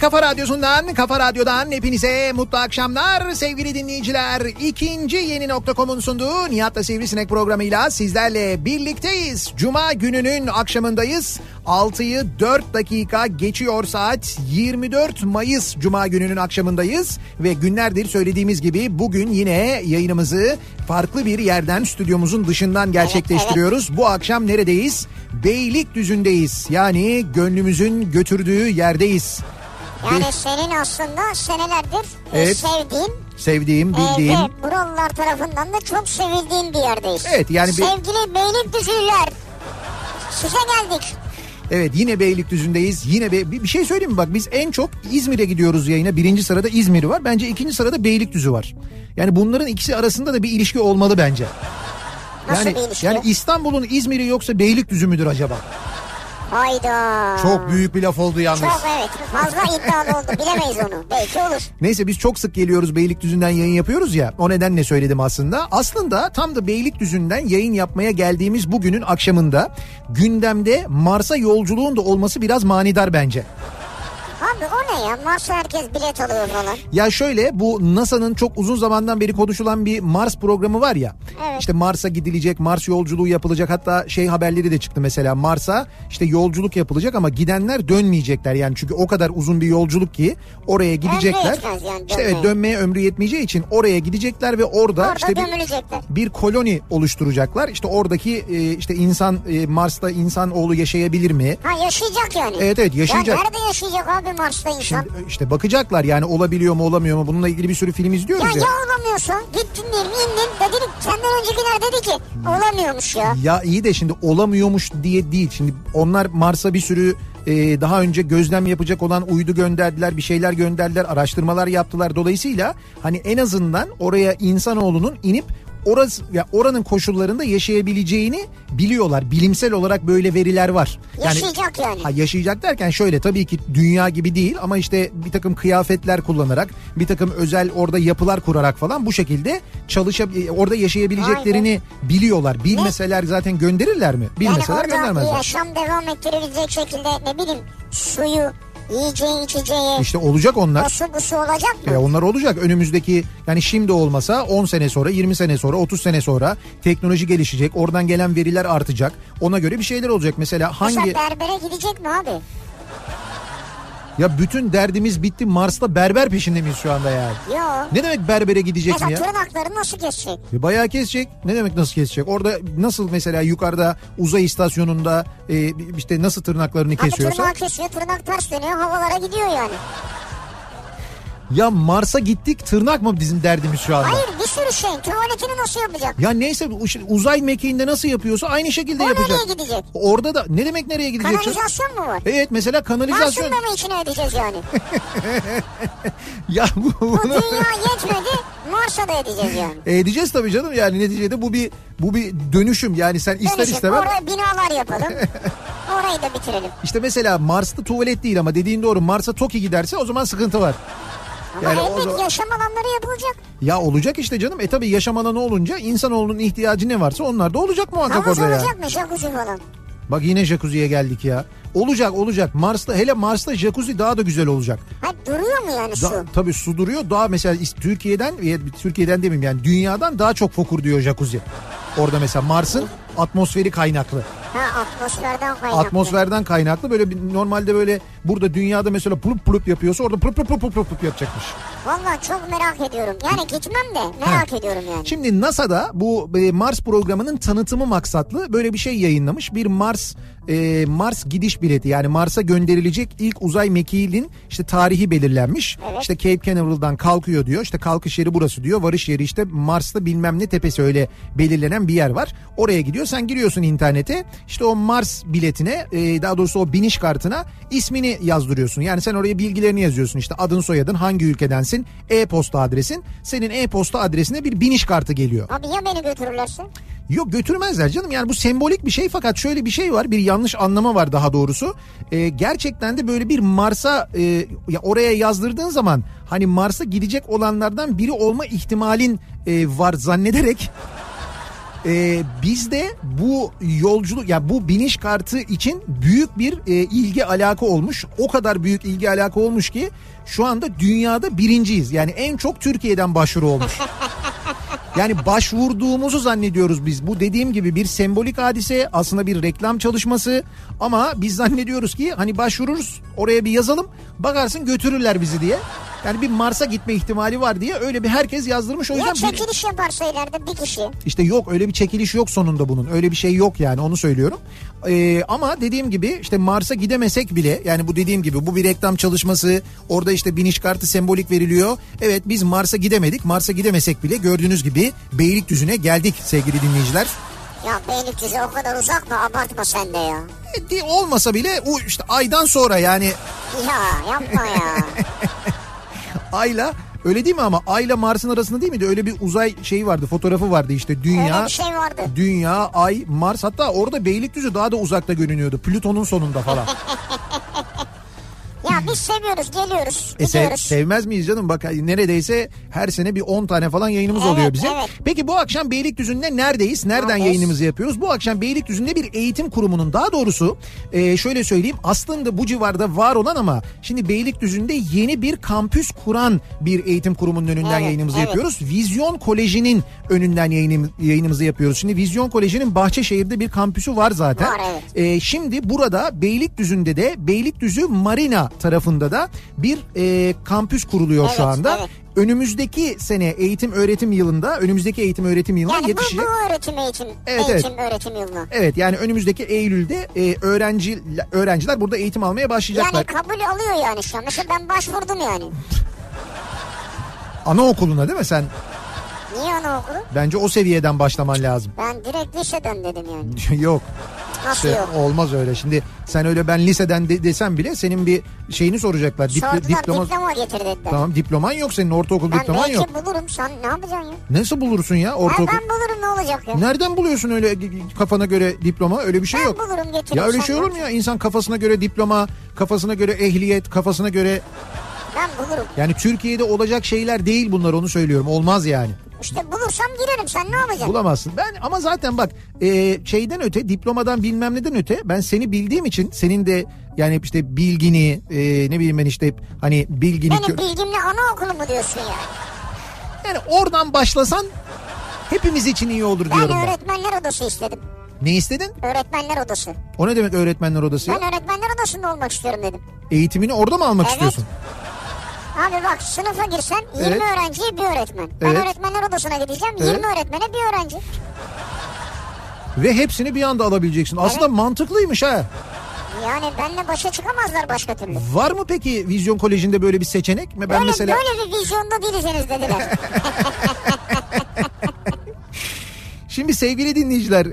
Kafa Radyosu'ndan, Kafa Radyo'dan hepinize mutlu akşamlar sevgili dinleyiciler. 2. Yeni.com'un sunduğu Nihat'la Sivrisinek programıyla sizlerle birlikteyiz. Cuma gününün akşamındayız. 6'yı 4 dakika geçiyor saat. 24 Mayıs Cuma gününün akşamındayız. Ve günlerdir söylediğimiz gibi bugün yine yayınımızı farklı bir yerden, stüdyomuzun dışından gerçekleştiriyoruz. Evet. Bu akşam neredeyiz? Beylikdüzü'ndeyiz. Yani gönlümüzün götürdüğü yerdeyiz. Yani senin aslında senelerdir evet, sevdiğim, bildiğim. Evet, buralılar tarafından da çok sevildiğim bir yerdeyiz. Evet, yani sevgili Beylikdüzü'lüler, size geldik. Evet, yine Beylikdüzü'ndeyiz. Yine bir şey söyleyeyim mi? Bak, biz en çok İzmir'e gidiyoruz yayına. 1. sırada İzmir var. Bence 2. sırada Beylikdüzü var. Yani bunların ikisi arasında da bir ilişki olmalı bence. Nasıl bir ilişki? Yani İstanbul'un İzmir'i yoksa Beylikdüzü müdür acaba? Hayda. Çok büyük bir laf oldu yalnız. Çok, evet, fazla iddialı oldu, bilemeyiz onu. Belki olur. Neyse, biz çok sık geliyoruz, Beylikdüzü'nden yayın yapıyoruz ya, o nedenle söyledim aslında. Aslında tam da Beylikdüzü'nden yayın yapmaya geldiğimiz bugünün akşamında gündemde Mars'a yolculuğun da olması biraz manidar bence. Abi o ne ya? Mars'a herkes bilet alıyor falan. Ya şöyle, bu NASA'nın çok uzun zamandan beri konuşulan bir Mars programı var ya. Evet. İşte Mars'a gidilecek, Mars yolculuğu yapılacak. Hatta haberleri de çıktı mesela, Mars'a işte yolculuk yapılacak ama gidenler dönmeyecekler. Yani çünkü o kadar uzun bir yolculuk ki oraya gidecekler. Yani işte evet, dönmeye ömrü yetmeyeceği için oraya gidecekler ve orada işte bir koloni oluşturacaklar. İşte oradaki Mars'ta insanoğlu yaşayabilir mi? Ha, yaşayacak yani. Evet, yaşayacak. Ya nerede yaşayacak abi? Mars'ta insan. Şimdi işte bakacaklar yani, olabiliyor mu olamıyor mu, bununla ilgili bir sürü film izliyoruz ya. Ya olamıyorsun, gittin diyelim, indin, dedim senden öncekiler dedi ki olamıyormuş ya. Ya iyi de şimdi olamıyormuş diye değil. Şimdi onlar Mars'a bir sürü daha önce gözlem yapacak olan uydu gönderdiler, bir şeyler gönderdiler, araştırmalar yaptılar. Dolayısıyla hani en azından oraya insanoğlunun inip oranın koşullarında yaşayabileceğini biliyorlar. Bilimsel olarak böyle veriler var. Yaşayacak yani. Ha, yaşayacak derken şöyle, tabii ki dünya gibi değil ama işte bir takım kıyafetler kullanarak, bir takım özel orada yapılar kurarak falan bu şekilde orada yaşayabileceklerini biliyorlar. Bilmeseler zaten gönderirler mi? Bilmeseler yani göndermezler. Yaşam devam ettirebilecek şekilde, ne bileyim, suyu, yiyeceği, içeceği. İşte olacak onlar. Busu olacak mı? Onlar olacak. Önümüzdeki, yani şimdi olmasa 10 sene sonra, 20 sene sonra, 30 sene sonra teknoloji gelişecek. Oradan gelen veriler artacak. Ona göre bir şeyler olacak. Mesela berbere gidecek mi abi? Ya bütün derdimiz bitti. Mars'ta berber peşinde miyiz şu anda yani? Yok. Ne demek berbere gidecek mi ya? Mesela tırnakları nasıl kesecek? Bayağı kesecek. Ne demek nasıl kesecek? Orada nasıl mesela yukarıda uzay istasyonunda işte nasıl tırnaklarını kesiyorsa? Abi tırnak kesiyor, tırnak ters dönüyor, havalara gidiyor yani. Ya Mars'a gittik, tırnak mı bizim derdimiz şu anda? Hayır, bir sürü şey. Tuvaletini nasıl yapacak? Ya neyse, uzay mekiğinde nasıl yapıyorsa aynı şekilde yapacak. Nereye gidecek? Orada da ne demek nereye gidecek? Kanalizasyon mu var? Evet, mesela kanalizasyon. Mars'ın da mı içine edeceğiz yani? Ya bu dünya yetmedi, Mars'a da edeceğiz yani. Edeceğiz tabii canım, yani neticede bu bir dönüşüm yani, sen ister istemem. Oraya binalar yapalım. Orayı da bitirelim. İşte mesela Mars'ta tuvalet değil ama dediğin doğru, Mars'a Toki giderse o zaman sıkıntı var. Ama yani yaşam alanları yapılacak. Ya olacak işte canım. Tabii yaşam alanı olunca insanoğlunun ihtiyacı ne varsa onlar da olacak muhakkak orada ya. Olacakmış jacuzzi falan. Bak yine jacuzziye geldik ya. Olacak. Mars'ta jacuzzi daha da güzel olacak. Ha, duruyor mu yani su? Tabii su duruyor. Daha mesela Türkiye'den demeyeyim yani, dünyadan daha çok fokur diyor jacuzzi. Orada mesela Mars'ın atmosferi kaynaklı. Ha, atmosferden kaynaklı. Atmosferden kaynaklı böyle, normalde böyle burada dünyada mesela pulup pulup yapıyorsa orada pulup yapacakmış. Vallahi çok merak ediyorum. Yani gitmem de merak ediyorum yani. Şimdi NASA'da bu Mars programının tanıtımı maksatlı böyle bir şey yayınlamış. Bir Mars gidiş bileti, yani Mars'a gönderilecek ilk uzay mekiğinin işte tarihi belirlenmiş. Evet. İşte Cape Canaveral'dan kalkıyor diyor. İşte kalkış yeri burası diyor. Varış yeri işte Mars'ta bilmem ne tepesi, öyle belirlenen bir yer var. Oraya gidiyor. Sen giriyorsun internete. İşte o Mars biletine, daha doğrusu o biniş kartına ismini yazdırıyorsun. Yani sen oraya bilgilerini yazıyorsun. İşte adın, soyadın, hangi ülkedensin, e-posta adresin. Senin e-posta adresine bir biniş kartı geliyor. Abi ya beni götürürlerse? Yok, götürmezler canım. Yani bu sembolik bir şey, fakat şöyle bir şey var. Bir yanlış anlama var daha doğrusu. Gerçekten de böyle bir Mars'a oraya yazdırdığın zaman hani Mars'a gidecek olanlardan biri olma ihtimalin var zannederek bizde bu yolculuk, ya yani bu biniş kartı için büyük bir ilgi alaka olmuş. O kadar büyük ilgi alaka olmuş ki şu anda dünyada birinciyiz. Yani en çok Türkiye'den başvuru olmuş. Yani başvurduğumuzu zannediyoruz biz. Bu dediğim gibi bir sembolik hadise, aslında bir reklam çalışması ama biz zannediyoruz ki hani başvururuz, oraya bir yazalım, bakarsın götürürler bizi diye. Yani bir Mars'a gitme ihtimali var diye öyle bir herkes yazdırmış. O yüzden ya çekiliş yaparsa ileride bir kişi. İşte yok, öyle bir çekiliş yok sonunda bunun. Öyle bir şey yok yani, onu söylüyorum. Ama dediğim gibi işte Mars'a gidemesek bile, yani bu dediğim gibi bu bir reklam çalışması. Orada işte biniş kartı sembolik veriliyor. Evet, biz Mars'a gidemedik. Mars'a gidemesek bile gördüğünüz gibi Beylikdüzü'ne geldik sevgili dinleyiciler. Ya Beylikdüzü o kadar uzak mı? Abartma sen de ya. Olmasa bile işte aydan sonra yani. Ya yapma ya. Ayla, öyle değil mi ama? Ayla Mars'ın arasında değil miydi? Öyle bir uzay şeyi vardı, fotoğrafı vardı işte. Dünya, şey vardı. Dünya, Ay, Mars. Hatta orada Beylikdüzü daha da uzakta görünüyordu. Plüton'un sonunda falan. Ya biz seviyoruz, geliyoruz, gidiyoruz. Sevmez miyiz canım? Bak neredeyse her sene bir 10 tane falan yayınımız oluyor bizim. Evet. Peki bu akşam Beylikdüzü'nde neredeyiz? Neredeyiz? Yayınımızı yapıyoruz? Bu akşam Beylikdüzü'nde bir eğitim kurumunun, daha doğrusu şöyle söyleyeyim, aslında bu civarda var olan ama şimdi Beylikdüzü'nde yeni bir kampüs kuran bir eğitim kurumunun önünden yayınımızı yapıyoruz. Vizyon Koleji'nin önünden yayınımızı yapıyoruz. Şimdi Vizyon Koleji'nin Bahçeşehir'de bir kampüsü var zaten. Var, evet. Şimdi burada Beylikdüzü'nde de Beylikdüzü Marina tarafında da bir kampüs kuruluyor şu anda. Evet. Önümüzdeki sene önümüzdeki eğitim öğretim yılında yani yetişecek. Yani bu öğretim yılına. Evet, yani önümüzdeki Eylül'de öğrenciler burada eğitim almaya başlayacaklar. Yani kabul alıyor yani şu an. Mesela ben başvurdum yani. Anaokuluna değil mi sen? Niye anaokulu? Bence o seviyeden başlaman lazım. Ben direkt liseden dedim yani. Yok. Nasıl yok? Olmaz öyle. Şimdi sen öyle ben liseden desem bile senin bir şeyini soracaklar. Diploma getir dediler. Tamam, diploman yok senin, ortaokul diploman yok. Ben belki bulurum, sen ne yapacaksın ya? Nasıl bulursun ya ortaokul? Ben bulurum, ne olacak ya? Nereden buluyorsun öyle kafana göre diploma? Öyle bir şey yok. Ben bulurum, getiririm. Ya öyle şey olur mu ya? İnsan kafasına göre diploma, kafasına göre ehliyet, kafasına göre... Ben bulurum. Yani Türkiye'de olacak şeyler değil bunlar, onu söylüyorum. Olmaz yani. İşte bulursam girerim, sen ne yapacaksın? Bulamazsın. Ben ama zaten bak şeyden öte, diplomadan bilmem neden öte, ben seni bildiğim için senin de yani işte bilgini ne bileyim ben işte hani bilgini... Benim bilgimle anaokulu mu diyorsun yani? Yani oradan başlasan hepimiz için iyi olur diyorum. Ben öğretmenler odası istedim. Ne istedin? Öğretmenler odası. O ne demek öğretmenler odası? Ben öğretmenler odasında olmak istiyorum dedim. Eğitimini orada mı almak istiyorsun? Abi bak, sınıfa girsen 20 öğrenciye bir öğretmen. Ben öğretmenler odasına gideceğim, 20 öğretmene bir öğrenci. Ve hepsini bir anda alabileceksin. Evet. Aslında mantıklıymış ha. Yani benle başa çıkamazlar başka türlü. Var mı peki Vizyon Koleji'nde böyle bir seçenek mi? Ben böyle bir vizyonda değilseniz dediler. Şimdi sevgili dinleyiciler,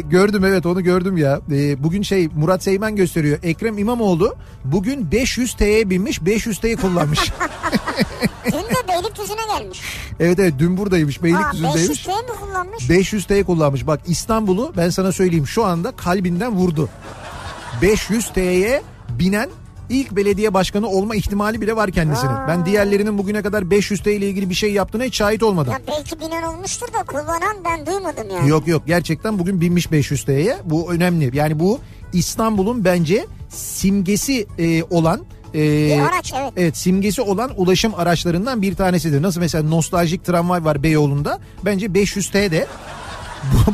gördüm, evet onu gördüm ya. Bugün Murat Seymen gösteriyor. Ekrem İmamoğlu bugün 500T'ye binmiş, 500T'yi kullanmış. Dün de Beylikdüzü'ne gelmiş. Evet, dün buradaymış, Beylikdüzü'ndeymiş. 500T'yi mi kullanmış? 500T'yi kullanmış. Bak İstanbul'u ben sana söyleyeyim şu anda kalbinden vurdu. 500T'ye binen ilk belediye başkanı olma ihtimali bile var kendisinin. Ben diğerlerinin bugüne kadar 500T ile ilgili bir şey yaptığına hiç şahit olmadım. Ya belki binen olmuştur da kullanan ben duymadım yani. Yok, gerçekten bugün binmiş 500T'ye. Bu önemli. Yani bu İstanbul'un bence simgesi olan... araç, evet, simgesi olan ulaşım araçlarından bir tanesidir. Nasıl mesela nostaljik tramvay var Beyoğlu'nda. Bence 500T de...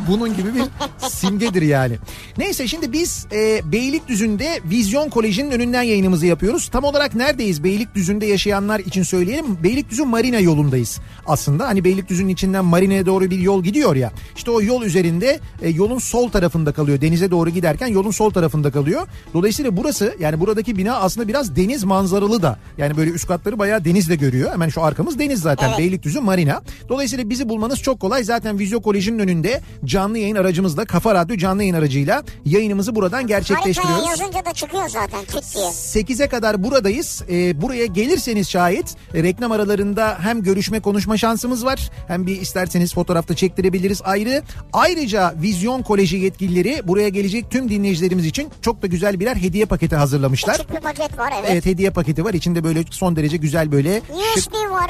bunun gibi bir simgedir yani. Neyse, şimdi biz Beylikdüzü'nde Vizyon Koleji'nin önünden yayınımızı yapıyoruz. Tam olarak neredeyiz? Beylikdüzü'nde yaşayanlar için söyleyelim. Beylikdüzü Marina yolundayız aslında. Hani Beylikdüzü'nün içinden Marina'ya doğru bir yol gidiyor ya. İşte o yol üzerinde yolun sol tarafında kalıyor. Denize doğru giderken yolun sol tarafında kalıyor. Dolayısıyla burası, yani buradaki bina aslında biraz deniz manzaralı da. Yani böyle üst katları bayağı denizle görüyor. Hemen şu arkamız deniz zaten. Evet. Beylikdüzü Marina. Dolayısıyla bizi bulmanız çok kolay. Zaten Vizyon Koleji'nin önünde canlı yayın aracımızla, Kafa Radyo canlı yayın aracıyla yayınımızı buradan gerçekleştiriyoruz. Haritaya yazınca da çıkıyor zaten, çık diye. 8'e kadar buradayız. Buraya gelirseniz şayet reklam aralarında hem görüşme konuşma şansımız var, hem bir isterseniz fotoğrafta çektirebiliriz ayrı. Ayrıca Vizyon Koleji yetkilileri buraya gelecek tüm dinleyicilerimiz için çok da güzel birer hediye paketi hazırlamışlar. Küçük bir paket var, evet. Evet, hediye paketi var. İçinde böyle son derece güzel böyle... USB var.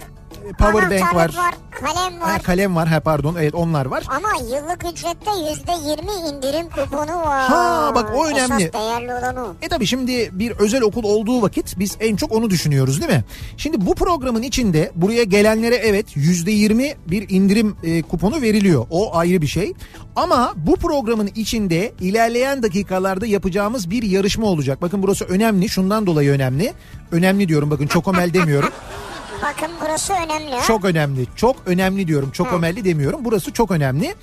power bank var. Kalem var. Kalem var. Pardon. Evet, onlar var. Ama yıllık ücrette %20 indirim kuponu var. Ha bak, o önemli. Esas değerli olan o. Tabii şimdi bir özel okul olduğu vakit biz en çok onu düşünüyoruz değil mi? Şimdi bu programın içinde buraya gelenlere evet %20 bir indirim kuponu veriliyor. O ayrı bir şey. Ama bu programın içinde ilerleyen dakikalarda yapacağımız bir yarışma olacak. Bakın burası önemli. Şundan dolayı önemli. Önemli diyorum bakın, çokomel demiyorum. Bakın burası önemli. Çok önemli. Çok önemli diyorum. Çokomelli demiyorum. Burası çok önemli.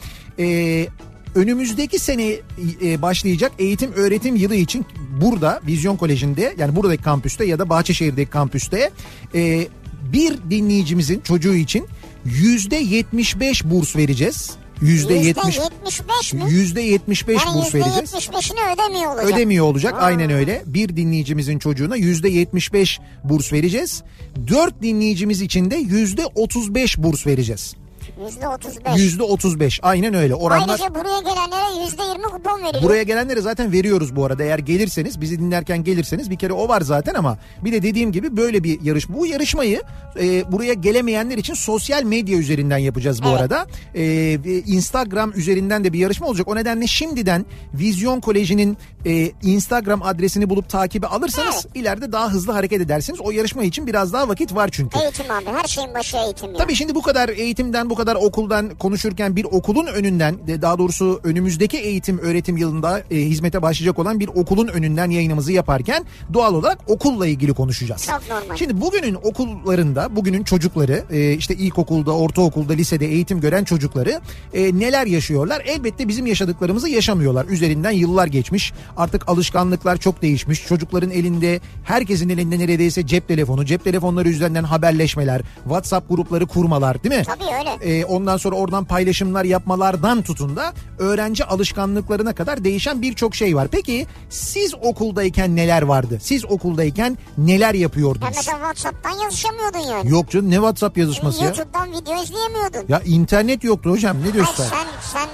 Önümüzdeki sene başlayacak eğitim öğretim yılı için burada Vizyon Koleji'nde, yani buradaki kampüste ya da Bahçeşehir'deki kampüste bir dinleyicimizin çocuğu için %75 burs vereceğiz. %75 mi? %75 yani burs vereceğiz. %75'ini ödemiyor olacak. Ödemiyor olacak, aynen öyle. Bir dinleyicimizin çocuğuna %75 burs vereceğiz. 4 dinleyicimiz için de %35 burs vereceğiz. %35 aynen öyle. Oranlar... Ayrıca buraya gelenlere %20 kupon veriyoruz. Buraya gelenlere zaten veriyoruz bu arada. Eğer gelirseniz, bizi dinlerken gelirseniz, bir kere o var zaten, ama bir de dediğim gibi böyle bir yarışma. Bu yarışmayı buraya gelemeyenler için sosyal medya üzerinden yapacağız bu arada. Instagram üzerinden de bir yarışma olacak. O nedenle şimdiden Vizyon Koleji'nin Instagram adresini bulup takibi alırsanız ileride daha hızlı hareket edersiniz. O yarışma için biraz daha vakit var çünkü. Eğitim abi, her şeyin başı eğitim. Tabii şimdi bu kadar eğitimden, bu kadar okuldan konuşurken bir okulun önünden, daha doğrusu önümüzdeki eğitim öğretim yılında hizmete başlayacak olan bir okulun önünden yayınımızı yaparken doğal olarak okulla ilgili konuşacağız. Çok normal. Şimdi bugünün okullarında, bugünün çocukları işte ilkokulda, ortaokulda, lisede eğitim gören çocukları neler yaşıyorlar? Elbette bizim yaşadıklarımızı yaşamıyorlar. Üzerinden yıllar geçmiş. Artık alışkanlıklar çok değişmiş. Çocukların elinde, herkesin elinde neredeyse cep telefonu, cep telefonları üzerinden haberleşmeler, WhatsApp grupları kurmalar, değil mi? Tabii öyle. Ondan sonra oradan paylaşımlar yapmalardan tutun da öğrenci alışkanlıklarına kadar değişen birçok şey var. Peki siz okuldayken neler vardı? Siz okuldayken neler yapıyordunuz? Mesela WhatsApp'tan yazışamıyordun yani. Yok canım, ne WhatsApp yazışması ya? YouTube'dan video izleyemiyordun. Ya internet yoktu hocam, ne diyorsun? Hayır, sen...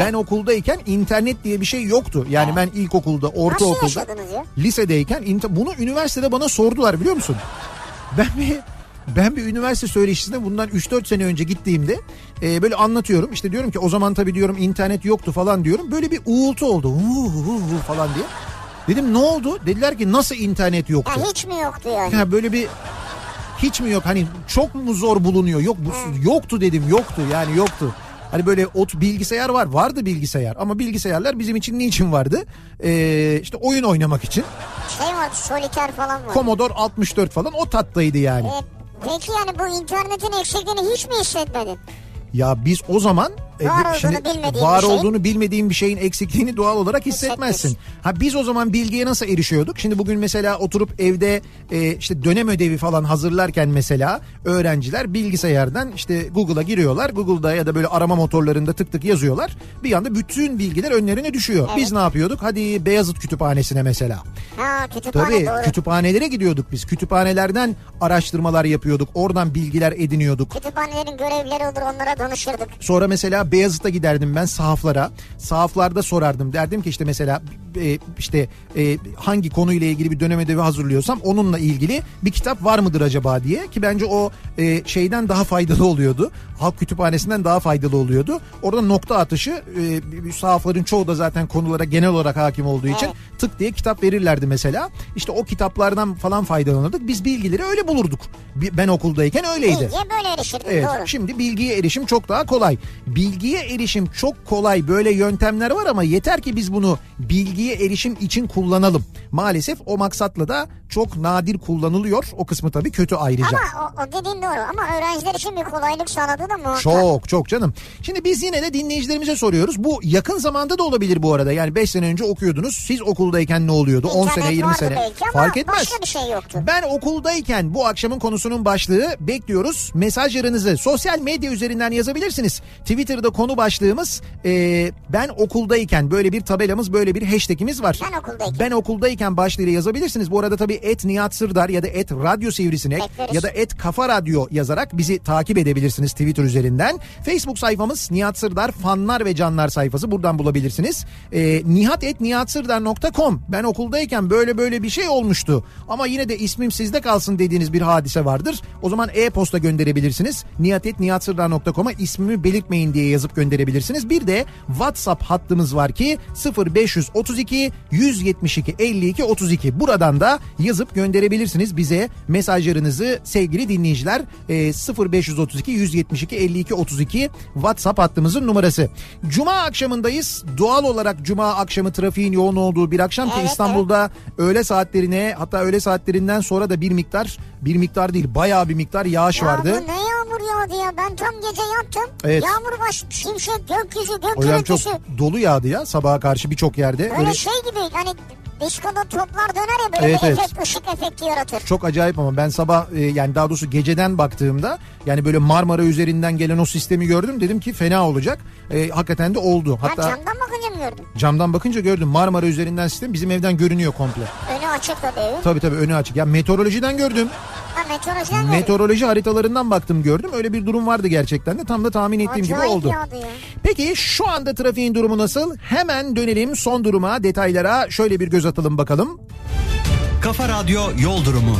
Ben okuldayken internet diye bir şey yoktu. Yani ben ilkokulda, ortaokulda, lisedeyken bunu üniversitede bana sordular, biliyor musun? Ben bir üniversite söyleşisinde bundan 3-4 sene önce gittiğimde böyle anlatıyorum. İşte diyorum ki o zaman tabii diyorum internet yoktu falan diyorum. Böyle bir uğultu oldu. Hu falan diye. Dedim ne oldu? Dediler ki nasıl internet yoktu? Ya hiç mi yoktu yani? Ya böyle bir hiç mi yok? Hani çok mu zor bulunuyor? Yok yoktu dedim. Yoktu yani, yoktu. Hani böyle bilgisayar var. Vardı bilgisayar. Ama bilgisayarlar bizim için niçin vardı? İşte oyun oynamak için. Şey vardı, soliter falan var. Commodore 64 falan, o tattaydı yani. Peki yani bu internetin eksikliğini hiç mi hissetmedin? Ya biz o zaman var olduğunu bilmediğin bir şeyin eksikliğini doğal olarak hissetmezsin. Ha biz o zaman bilgiye nasıl erişiyorduk? Şimdi bugün mesela oturup evde işte dönem ödevi falan hazırlarken mesela öğrenciler bilgisayardan işte Google'a giriyorlar. Google'da ya da böyle arama motorlarında tık tık yazıyorlar. Bir anda bütün bilgiler önlerine düşüyor. Evet. Biz ne yapıyorduk? Hadi Beyazıt Kütüphanesi'ne mesela. Ha, kütüphane. Tabii, doğru. Kütüphanelere gidiyorduk biz. Kütüphanelerden araştırmalar yapıyorduk. Oradan bilgiler ediniyorduk. Kütüphanelerin görevleri olur, onlara danışırdık. Sonra mesela Beyazıt'a giderdim ben, sahaflara. Sahaflarda sorardım. Derdim ki işte mesela hangi konuyla ilgili bir dönem ödevi hazırlıyorsam onunla ilgili bir kitap var mıdır acaba diye, ki bence o şeyden daha faydalı oluyordu. Halk kütüphanesinden daha faydalı oluyordu. Orada nokta atışı, sahafların çoğu da zaten konulara genel olarak hakim olduğu için tık diye kitap verirlerdi mesela. İşte o kitaplardan falan faydalanırdık. Biz bilgileri öyle bulurduk. Ben okuldayken öyleydi. Bilgiye böyle erişirdik, evet, doğru. Şimdi bilgiye erişim çok daha kolay. Bilgiye erişim çok kolay, böyle yöntemler var ama yeter ki biz bunu bilgiye erişim için kullanalım. Maalesef o maksatla da çok nadir kullanılıyor. O kısmı tabii kötü ayrıca. Ama o dediğin doğru, ama öğrenciler için bir kolaylık sağladı da muhakkak. Çok çok canım. Şimdi biz yine de dinleyicilerimize soruyoruz. Bu yakın zamanda da olabilir bu arada. Yani 5 sene önce okuyordunuz. Siz okuldayken ne oluyordu? 10 sene, 20 sene fark etmez. Başka bir şey yoktu. Ben okuldayken, bu akşamın konusunun başlığı, bekliyoruz mesajlarınızı. Sosyal medya üzerinden yazabilirsiniz. Twitter'da konu başlığımız ben okuldayken, böyle bir tabelamız, böyle bir hashtag hashtag'imiz var. Ben okuldayken başlığıyla yazabilirsiniz. Bu arada tabii @nihatsirdar ya da @radyosivrisinek ya da @kafaradyo yazarak bizi takip edebilirsiniz Twitter üzerinden. Facebook sayfamız Nihat Sırdar fanlar ve canlar sayfası. Buradan bulabilirsiniz. Nihat@nihatsirdar.com. Ben okuldayken böyle bir şey olmuştu. Ama yine de ismim sizde kalsın dediğiniz bir hadise vardır. O zaman e-posta gönderebilirsiniz. Nihat@nihatsirdar.com'a ismimi belirtmeyin diye yazıp gönderebilirsiniz. Bir de WhatsApp hattımız var ki 0532 172 52 32. Buradan da yazıp gönderebilirsiniz bize mesajlarınızı sevgili dinleyiciler. 0532 172 52 32 WhatsApp hattımızın numarası. Cuma akşamındayız. Doğal olarak cuma akşamı trafiğin yoğun olduğu bir akşam ki İstanbul'da öğle saatlerine, hatta öğle saatlerinden sonra da bir miktar değil bayağı bir miktar yağış vardı. Ya bu ne yağmur yağdı ya, ben tam gece yattım. Evet. Yağmur baş, şimşek, gök gürültüsü. Çok dolu yağdı ya sabaha karşı birçok yerde. Böyle şey gibi hani... Diskoda toplar döner ya böyle, evet, efekt, ışık efekti yaratır. Çok acayip ama ben sabah yani daha doğrusu geceden baktığımda yani böyle Marmara üzerinden gelen o sistemi gördüm, dedim ki fena olacak. Hakikaten de oldu. Hatta ben camdan bakınca mı gördüm? Camdan bakınca gördüm, Marmara üzerinden sistem bizim evden görünüyor komple. Önü açık tabii evin. Tabii önü açık. Ya meteorolojiden gördüm. Meteoroloji haritalarından baktım, gördüm. Öyle bir durum vardı gerçekten de, tam da tahmin ettiğim gibi oldu. Peki şu anda trafiğin durumu nasıl? Hemen dönelim son duruma, detaylara şöyle bir göz atalım bakalım. Kafa Radyo yol durumu.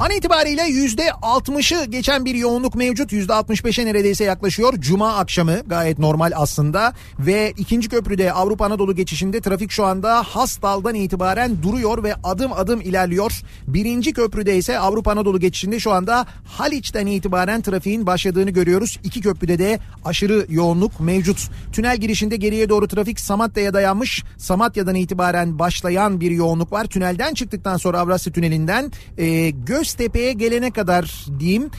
An itibariyle %60'ı geçen bir yoğunluk mevcut. %65'e neredeyse yaklaşıyor. Cuma akşamı gayet normal aslında. Ve 2. köprüde Avrupa Anadolu geçişinde trafik şu anda Hasdal'dan itibaren duruyor ve adım adım ilerliyor. 1. köprüde ise Avrupa Anadolu geçişinde şu anda Haliç'ten itibaren trafiğin başladığını görüyoruz. 2 köprüde de aşırı yoğunluk mevcut. Tünel girişinde geriye doğru trafik Samatya'ya dayanmış. Samatya'dan itibaren başlayan bir yoğunluk var. Tünelden çıktıktan sonra Avrasya Tüneli'nden Göztepe'ye gelene kadar diyeyim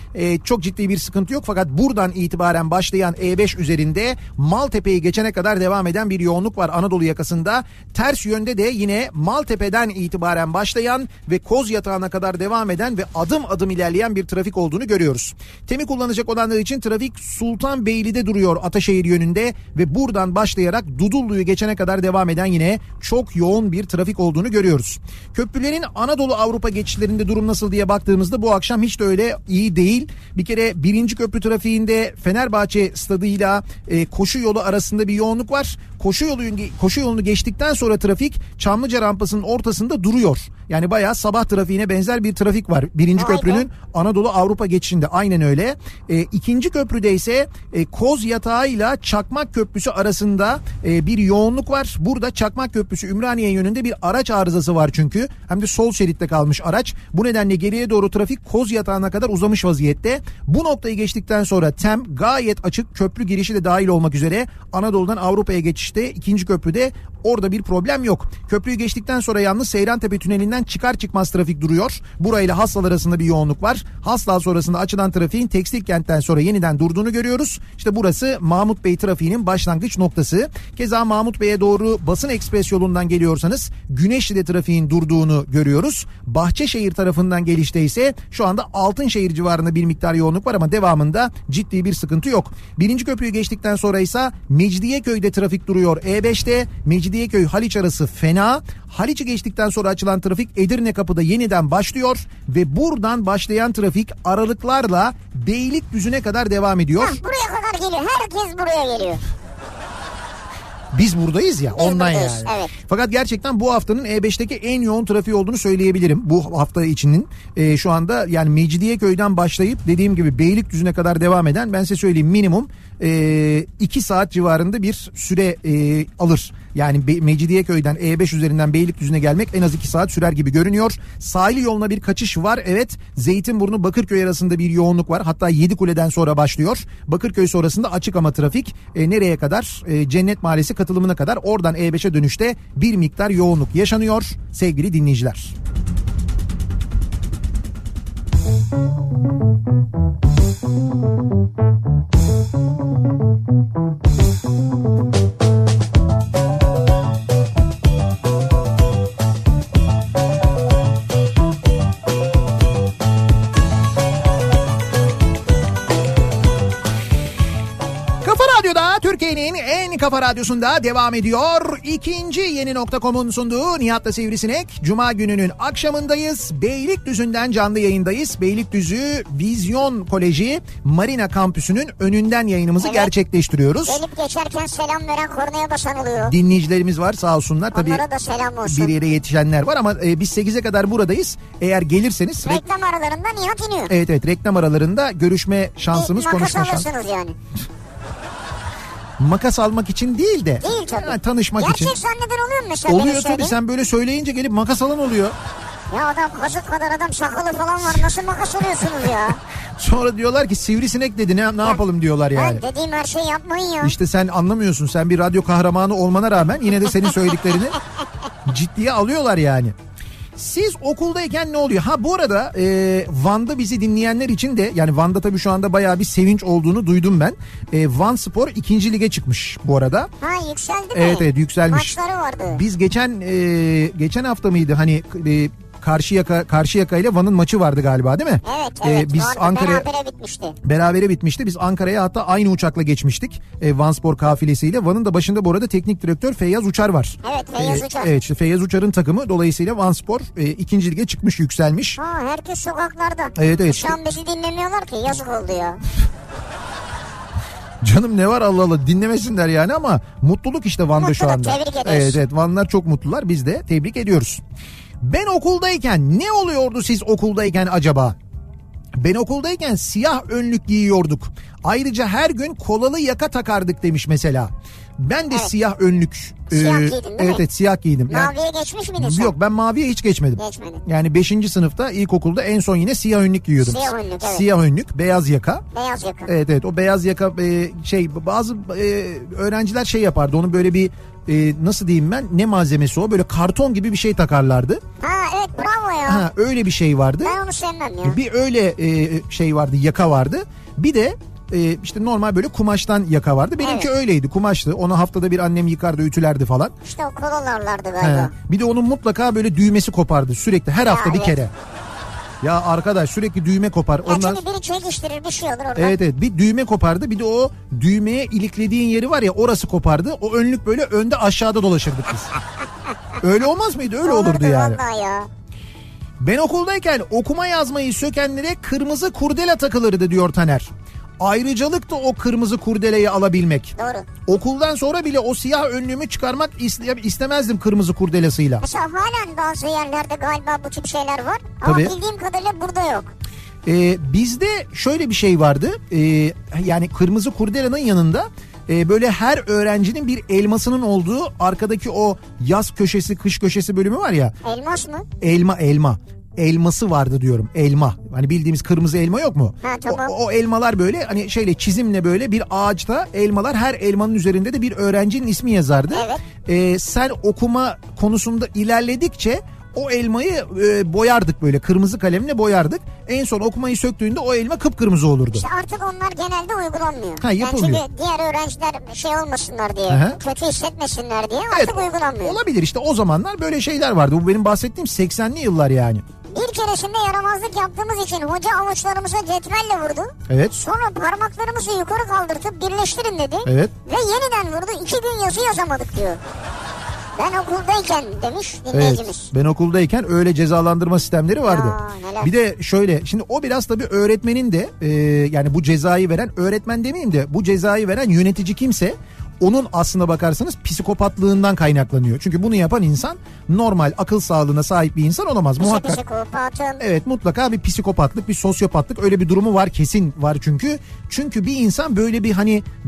çok ciddi bir sıkıntı yok, fakat buradan itibaren başlayan E5 üzerinde Maltepe'yi geçene kadar devam eden bir yoğunluk var Anadolu yakasında. Ters yönde de yine Maltepe'den itibaren başlayan ve Koz Yatağı'na kadar devam eden ve adım adım ilerleyen bir trafik olduğunu görüyoruz. Temi kullanacak olanlar için trafik Sultanbeyli'de duruyor Ataşehir yönünde ve buradan başlayarak Dudullu'yu geçene kadar devam eden yine çok yoğun bir trafik olduğunu görüyoruz. Köprülerin Anadolu Avrupa geçişlerinde durum nasıl diye baktığımızda bu akşam hiç de öyle iyi değil. Bir kere 1. köprü trafiğinde Fenerbahçe stadıyla koşu yolu arasında bir yoğunluk var. Koşu yolunu geçtikten sonra trafik Çamlıca rampasının ortasında duruyor. Yani bayağı sabah trafiğine benzer bir trafik var. 1. köprünün Anadolu Avrupa geçişinde aynen öyle. 2. köprüde ise Koz Yatağı ile Çakmak Köprüsü arasında bir yoğunluk var. Burada Çakmak Köprüsü Ümraniye yönünde bir araç arızası var çünkü. Hem de sol şeritte kalmış araç. Bu nedenle geriye doğru trafik Koz Yatağı'na kadar uzamış vaziyette. Bu noktayı geçtikten sonra Tem gayet açık, köprü girişi de dahil olmak üzere Anadolu'dan Avrupa'ya geçişte 2. köprüde orada bir problem yok. Köprüyü geçtikten sonra yalnız Seyrantepe tünelinden çıkar çıkmaz trafik duruyor. Burayla Hasla arasında bir yoğunluk var. Hasla sonrasında açılan trafiğin Tekstil Kent'ten sonra yeniden durduğunu görüyoruz. İşte burası Mahmut Bey trafiğinin başlangıç noktası. Keza Mahmut Bey'e doğru Basın Ekspres yolundan geliyorsanız Güneşli'de trafiğin durduğunu görüyoruz. Bahçeşehir tarafından gelişte ise şu anda Altınşehir civarında bir miktar yoğunluk var ama devamında ciddi bir sıkıntı yok. 1. köprüyü geçtikten sonra ise Mecidiyeköy'de trafik duruyor. E5'te Mecidiyeköy Haliç arası fena. Haliç'i geçtikten sonra açılan trafik Edirne Kapı'da yeniden başlıyor ve buradan başlayan trafik aralıklarla Beylikdüzü'ne kadar devam ediyor. Ha, buraya kadar geliyor. Herkes buraya geliyor. Biz buradayız ya, ondan yani. Evet. Fakat gerçekten bu haftanın E5'teki en yoğun trafiği olduğunu söyleyebilirim. Bu hafta içinin şu anda yani Mecidiyeköy'den başlayıp dediğim gibi Beylikdüzü'ne kadar devam eden, ben size söyleyeyim, minimum 2 saat civarında bir süre alır. Yani Mecidiyeköy'den E5 üzerinden Beylikdüzü'ne gelmek en az 2 saat sürer gibi görünüyor. Sahil yoluna bir kaçış var, evet. Zeytinburnu Bakırköy arasında bir yoğunluk var. Hatta Yedikule'den sonra başlıyor. Bakırköy sonrasında açık ama trafik nereye kadar? Cennet Mahallesi katılımına kadar. Oradan E5'e dönüşte bir miktar yoğunluk yaşanıyor sevgili dinleyiciler. Radyo'da, Türkiye'nin en kafa radyosunda devam ediyor. İkinci Yeni Nokta.com'un sunduğu Nihat'la Sivrisinek. Cuma gününün akşamındayız. Beylikdüzü'nden canlı yayındayız. Beylikdüzü Vizyon Koleji Marina Kampüsü'nün önünden yayınımızı gerçekleştiriyoruz. Gelip geçerken selam veren kornaya basan oluyor. Dinleyicilerimiz var sağ olsunlar. Onlara tabii da selam olsun. Bir yere yetişenler var ama biz 8'e kadar buradayız. Eğer gelirseniz... Reklam aralarında Nihat iniyor. Evet evet, reklam aralarında görüşme şansımız, konuşma şansımız. Makas alırsınız yani. Makas almak için değil de. Değil tabii. Yani tanışmak gerçek için. Gerçek zanneden oluyor mu mesela? Oluyor tabii, sen böyle söyleyince gelip makas alan oluyor. Ya adam kazık kadar adam, şakalı falan var, nasıl makas alıyorsunuz ya? Sonra diyorlar ki sivrisinek dedi, ne yapalım diyorlar yani. Ben dediğim her şeyi yapmayın ya. İşte sen anlamıyorsun, sen bir radyo kahramanı olmana rağmen yine de senin söylediklerini ciddiye alıyorlar yani. Siz okuldayken ne oluyor? Ha bu arada Van'da bizi dinleyenler için de, yani Van'da tabii şu anda bayağı bir sevinç olduğunu duydum ben. Van Spor 2. lige çıkmış bu arada. Ha yükseldi mi? Evet evet, yükselmiş. Maçları vardı. Biz geçen hafta mıydı hani... Karşıyaka ile Van'ın maçı vardı galiba, değil mi? Evet, evet. Biz Ankara'ya berabere bitmişti. Biz Ankara'ya hatta aynı uçakla geçmiştik. Van Spor kafilesiyle. Van'ın da başında bu arada teknik direktör Feyyaz Uçar var. Evet, Feyyaz Uçar. Evet, işte Feyyaz Uçar'ın takımı. Dolayısıyla Van Spor 2. lige çıkmış, yükselmiş. Ha, herkes sokaklarda. Evet, evet. Şu an bizi dinlemiyorlar ki, yazık oldu ya. Canım ne var, Allah Allah, dinlemesinler yani, ama mutluluk işte Van'da, mutluluk şu anda. Tebrik ediyoruz. Evet, evet, Vanlar çok mutlular. Biz de tebrik ediyoruz. Ben okuldayken ne oluyordu siz okuldayken acaba? Ben okuldayken siyah önlük giyiyorduk. Ayrıca her gün kolalı yaka takardık demiş mesela. Ben de evet. Siyah önlük. Siyah giydin değil mi? Evet evet, siyah giydim. Maviye geçmiş miydin sen? Yok, ben maviye hiç geçmedim. Geçmedim. Yani 5. sınıfta ilkokulda en son yine siyah önlük giyiyordum. Siyah önlük, evet. Siyah önlük, beyaz yaka. Beyaz yaka. Evet evet, o beyaz yaka bazı öğrenciler yapardı, onun böyle bir nasıl diyeyim ben, ne malzemesi o, böyle karton gibi bir şey takarlardı. Ha evet, bravo ya. Ha, öyle bir şey vardı. Ben onu sevmem ya. Bir öyle vardı, yaka vardı. Bir de işte normal böyle kumaştan yaka vardı. Benimki evet. Öyleydi, kumaştı. Onu haftada bir annem yıkardı, ütülerdi falan. İşte o kolalarlardı galiba. He. Bir de onun mutlaka böyle düğmesi kopardı sürekli, her hafta evet. Bir kere. Ya arkadaş, sürekli düğme kopar. Ondan... Şimdi biri çekiştirir, bir şey olur oradan. Evet evet, bir düğme kopardı, bir de o düğmeye iliklediğin yeri var ya, orası kopardı. O önlük böyle önde aşağıda dolaşırdık biz. Öyle olmaz mıydı? Öyle olurdu yani. Vallahi ya. Ben okuldayken okuma yazmayı sökenlere kırmızı kurdela takılırdı diyor Taner. Ayrıcalık da o kırmızı kurdeleyi alabilmek. Doğru. Okuldan sonra bile o siyah önlüğümü çıkarmak istemezdim kırmızı kurdelasıyla. Mesela halen bazı yerlerde galiba bu tip şeyler var. Ama tabii. Bildiğim kadarıyla burada yok. Bizde şöyle bir şey vardı. Yani kırmızı kurdelanın yanında böyle her öğrencinin bir elmasının olduğu arkadaki o yaz köşesi, kış köşesi bölümü var ya. Elmas mı? Elma. Elması vardı diyorum, elma. Hani bildiğimiz kırmızı elma yok mu? Ha, tamam. O elmalar böyle hani çizimle böyle bir ağaçta elmalar, her elmanın üzerinde de bir öğrencinin ismi yazardı. Evet. Sen okuma konusunda ilerledikçe o elmayı boyardık, böyle kırmızı kalemle boyardık. En son okumayı söktüğünde o elma kıpkırmızı olurdu. İşte artık onlar genelde uygulanmıyor. Ha, yapılmıyor. Çünkü diğer öğrenciler olmasınlar diye, aha, kötü hissetmesinler diye artık evet, uygulanmıyor. Olabilir işte, o zamanlar böyle şeyler vardı. Bu benim bahsettiğim 80'li yıllar yani. Bir keresinde yaramazlık yaptığımız için hoca avuçlarımıza cetvelle vurdu. Evet. Sonra parmaklarımızı yukarı kaldırtıp birleştirin dedi. Evet. Ve yeniden vurdu. 2 gün yazı yazamadık diyor. Ben okuldayken demiş dinleyicimiz. Evet, ben okuldayken öyle cezalandırma sistemleri vardı. Aa, bir de şimdi o biraz tabii öğretmenin de yani bu cezayı veren, öğretmen demeyeyim de bu cezayı veren yönetici kimse, onun aslına bakarsanız psikopatlığından kaynaklanıyor. Çünkü bunu yapan insan normal akıl sağlığına sahip bir insan olamaz. Muhakkak. Evet, mutlaka bir psikopatlık, bir sosyopatlık, öyle bir durumu var, kesin var çünkü. Çünkü bir insan böyle bir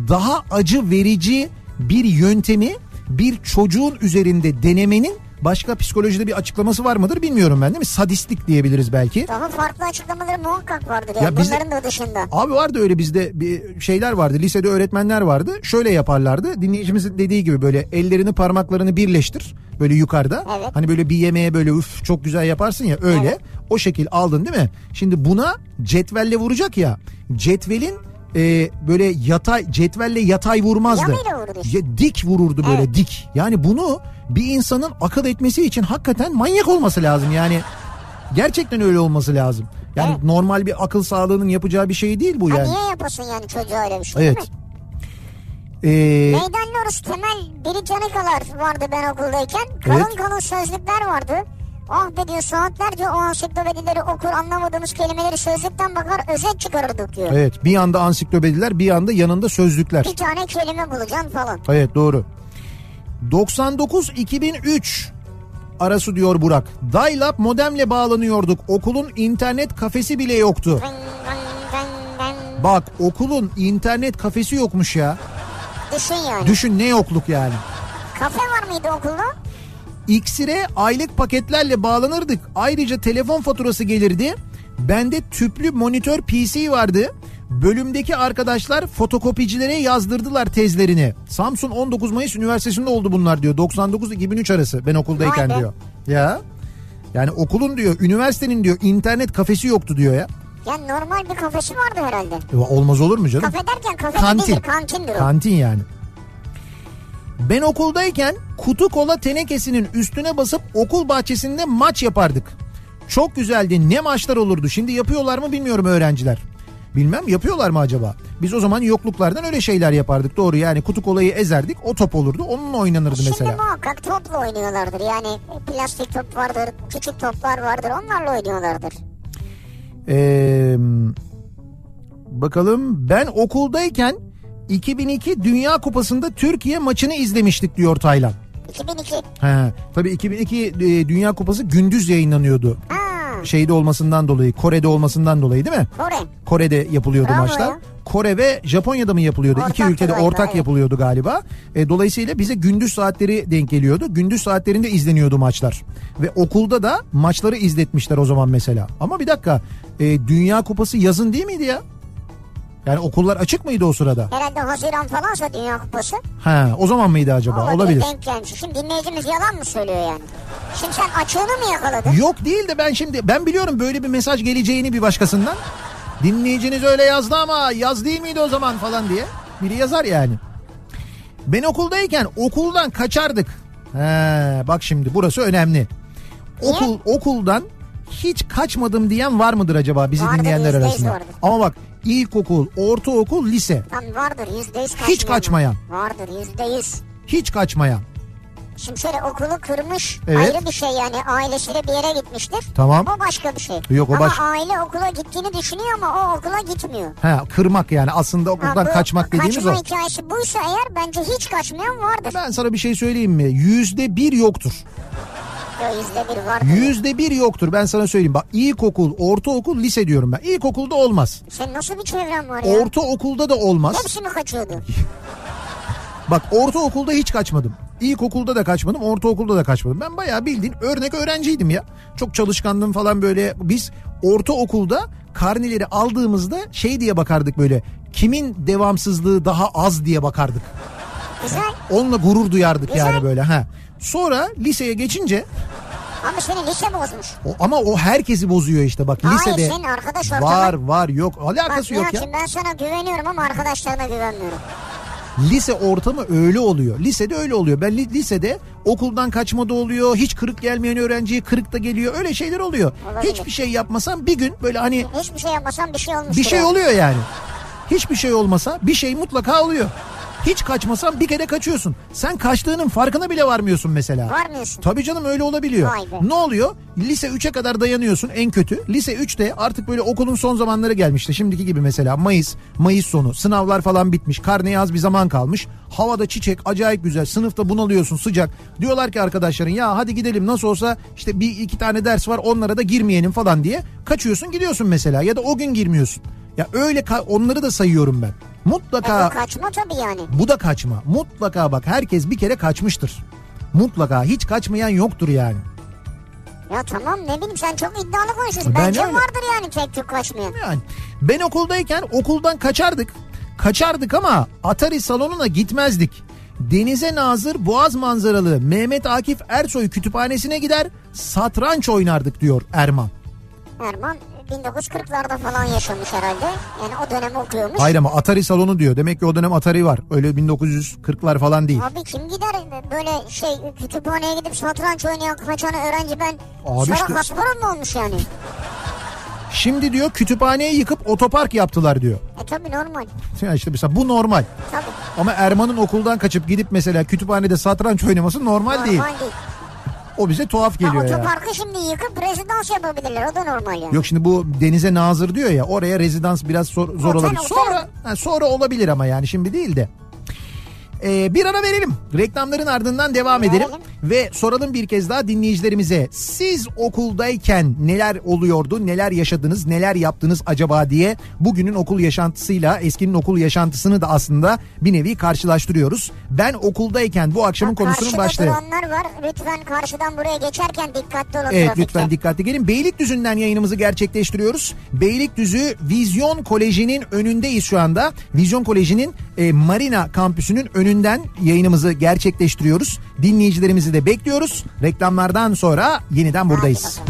daha acı verici bir yöntemi bir çocuğun üzerinde denemenin başka psikolojide bir açıklaması var mıdır bilmiyorum ben, değil mi? Sadistlik diyebiliriz belki. Daha farklı açıklamaları muhakkak vardır ya bunların da dışında. Abi vardı öyle, bizde bir şeyler vardı. Lisede öğretmenler vardı. Şöyle yaparlardı. Dinleyicimizin dediği gibi böyle ellerini, parmaklarını birleştir. Böyle yukarıda. Evet. Hani böyle bir yemeğe böyle üf çok güzel yaparsın ya öyle. Evet. O şekil aldın değil mi? Şimdi buna cetvelle vuracak ya. Cetvelin böyle cetvelle yatay vurmazdı. Dik vururdu böyle, evet, dik. Yani bunu bir insanın akıl etmesi için hakikaten manyak olması lazım. Yani gerçekten öyle olması lazım. Yani evet, normal bir akıl sağlığının yapacağı bir şey değil bu yani. Niye yapasın yani çocuğa öyle bir şey, evet, değil mi? Meydan Norus Temel Biricanalar vardı ben okuldayken. Kalın kalın sözlükler vardı. Ah be diyor, saatlerce o ansiklopedileri okur, anlamadığımız kelimeleri sözlükten bakar, özet çıkarırdık diyor. Evet, bir yanda ansiklopediler, bir yanda yanında sözlükler. Bir tane kelime bulacağım falan. Evet, doğru. 99-2003 arası diyor Burak. Dial-up modemle bağlanıyorduk. Okulun internet kafesi bile yoktu. Bak, okulun internet kafesi yokmuş ya. Düşün yani. Düşün, ne yokluk yani. Kafe var mıydı okulda? İksire aylık paketlerle bağlanırdık. Ayrıca telefon faturası gelirdi. Bende tüplü monitör PC vardı. Bölümdeki arkadaşlar fotokopicilere yazdırdılar tezlerini. Samsun 19 Mayıs Üniversitesi'nde oldu bunlar diyor. 99-2003 arası ben okuldayken diyor. Ya. Yani okulun diyor, üniversitenin diyor internet kafesi yoktu diyor ya. Ya normal bir kafesi vardı herhalde. Olmaz olur mu canım? Kafe derken kafe kantin. Kantindir o. Kantin yani. Ben okuldayken kutu kola tenekesinin üstüne basıp okul bahçesinde maç yapardık. Çok güzeldi, ne maçlar olurdu. Şimdi yapıyorlar mı bilmiyorum öğrenciler. Bilmem yapıyorlar mı acaba? Biz o zaman yokluklardan öyle şeyler yapardık, doğru yani. Kutu kolayı ezerdik, o top olurdu, onunla oynanırdı şimdi mesela. Şimdi muhakkak topla oynuyorlardır yani, plastik top vardır, küçük toplar vardır, onlarla oynuyorlardır. Bakalım, ben okuldayken 2002 Dünya Kupası'nda Türkiye maçını izlemiştik diyor Taylan. 2002. He, tabii 2002 Dünya Kupası gündüz yayınlanıyordu. Ha. Şeyde olmasından dolayı, Kore'de olmasından dolayı değil mi? Kore. Kore'de yapılıyordu maçlar. Ya. Kore ve Japonya'da mı yapılıyordu? Ortak, İki ülkede ortak yapılıyordu galiba. Dolayısıyla bize gündüz saatleri denk geliyordu. Gündüz saatlerinde izleniyordu maçlar. Ve okulda da maçları izletmişler o zaman mesela. Ama bir dakika, Dünya Kupası yazın değil miydi ya? Yani okullar açık mıydı o sırada? Herhalde Haziran falansa Dünya Kupası. He, o zaman mıydı acaba? Olabilir. Denk gelmiş. Şimdi dinleyicimiz yalan mı söylüyor yani? Şimdi sen açığını mı yakaladın? Yok değil de ben biliyorum böyle bir mesaj geleceğini bir başkasından. Dinleyiciniz öyle yazdı ama yaz değil miydi o zaman falan diye. Biri yazar yani. Ben okuldayken okuldan kaçardık. He, bak şimdi burası önemli. Okuldan hiç kaçmadım diyen var mıdır acaba bizi vardır, dinleyenler arasında? Vardır. Ama bak, İlkokul, ortaokul, lise. Tam vardır, %100 kaçmayan. Hiç kaçmayan. Vardır, %100. Hiç kaçmayan. Şimdi şöyle okulu kırmış, evet, ayrı bir şey yani, ailesiyle bir yere gitmiştir. Tamam. O başka bir şey. Yok, o başka. Ama aile okula gittiğini düşünüyor ama o okula gitmiyor. He, kırmak yani aslında okuldan kaçmak dediğimiz o. Kaçma hikayesi buysa eğer, bence hiç kaçmayan vardır. Ben sana bir şey söyleyeyim mi? %1 yoktur. %1 vardır. %1 yoktur, ben sana söyleyeyim. Bak, ilkokul, ortaokul, lise diyorum ben. İlkokulda olmaz. Sen nasıl bir çevren var ya? Ortaokulda da olmaz. Hepsini kaçıyordu. Bak, ortaokulda hiç kaçmadım. İlkokulda da kaçmadım, ortaokulda da kaçmadım. Ben bayağı bildiğin örnek öğrenciydim ya. Çok çalışkandım falan böyle. Biz ortaokulda karneleri aldığımızda şey diye bakardık böyle. Kimin devamsızlığı daha az diye bakardık. Güzel. Onunla gurur duyardık. Güzel. Yani böyle. Ha. Sonra liseye geçince... Ama seni lise bozmuş. Ama o herkesi bozuyor işte bak. Hayır, lisede senin arkadaş ortamı... Var yok. Alakası yok ya. Ben sana güveniyorum ama arkadaşlarına güvenmiyorum. Lise ortamı öyle oluyor. Lisede öyle oluyor. Ben lisede okuldan kaçma da oluyor. Hiç kırık gelmeyen öğrenciye kırık da geliyor. Öyle şeyler oluyor. Olabilir. Hiçbir şey yapmasan bir gün böyle hani... Hiçbir şey yapmasan bir şey olmuş. Bir şey oluyor yani. Hiçbir şey olmasa bir şey mutlaka oluyor. Hiç kaçmasan bir kere kaçıyorsun. Sen kaçtığının farkına bile varmıyorsun mesela. Varmıyorsun. Tabii canım, öyle olabiliyor. Ne oluyor? Lise 3'e kadar dayanıyorsun en kötü. Lise 3'te artık böyle okulun son zamanları gelmişti. Şimdiki gibi mesela Mayıs sonu. Sınavlar falan bitmiş. Karneye az bir zaman kalmış. Havada çiçek acayip güzel. Sınıfta bunalıyorsun, sıcak. Diyorlar ki arkadaşların, ya hadi gidelim nasıl olsa işte bir iki tane ders var, onlara da girmeyelim falan diye. Kaçıyorsun, gidiyorsun mesela, ya da o gün girmiyorsun. Ya öyle onları da sayıyorum ben. Mutlaka bu kaçma tabii yani. Bu da kaçma. Mutlaka bak, herkes bir kere kaçmıştır. Mutlaka, hiç kaçmayan yoktur yani. Ya tamam, ne bileyim, sen çok iddialı konuşuyorsun. Bence vardır yani tek tük kaçmayan. Yani ben okuldayken okuldan kaçardık ama Atari salonuna gitmezdik. Denize nazır, boğaz manzaralı Mehmet Akif Ersoy kütüphanesine gider, satranç oynardık diyor Erman. Erman 1940'larda falan yaşamış herhalde. Yani o dönemi okuyormuş. Hayır ama Atari salonu diyor. Demek ki o dönem Atari var. Öyle 1940'lar falan değil. Abi kim gider böyle kütüphaneye gidip satranç oynayan kaçan öğrenci, ben Abi sonra işte... Kasparov mu olmuş yani? Şimdi diyor kütüphaneyi yıkıp otopark yaptılar diyor. Tabii normal. Ya işte mesela bu normal. Tabii. Ama Erman'ın okuldan kaçıp gidip mesela kütüphanede satranç oynaması normal değil. Normal değil. O bize tuhaf geliyor ya. Otoparkı şimdi yıkıp rezidans yapabilirler. O da normal yani. Yok şimdi bu denize nazır diyor ya, oraya rezidans biraz zor olabilir. Sonra olabilir ama yani şimdi değil de. Bir ara verelim. Reklamların ardından devam edelim. Ve soralım bir kez daha dinleyicilerimize. Siz okuldayken neler oluyordu, neler yaşadınız, neler yaptınız acaba diye bugünün okul yaşantısıyla eskinin okul yaşantısını da aslında bir nevi karşılaştırıyoruz. Ben okuldayken bu akşamın konusunun başlığı. Karşıda duranlar var. Lütfen karşıdan buraya geçerken dikkatli olun. Evet trafikte. Lütfen dikkatli gelin. Beylikdüzü'nden yayınımızı gerçekleştiriyoruz. Beylikdüzü Vizyon Koleji'nin önündeyiz şu anda. Vizyon Koleji'nin Marina kampüsünün önünden yayınımızı gerçekleştiriyoruz. Dinleyicilerimizi de bekliyoruz. Reklamlardan sonra yeniden buradayız.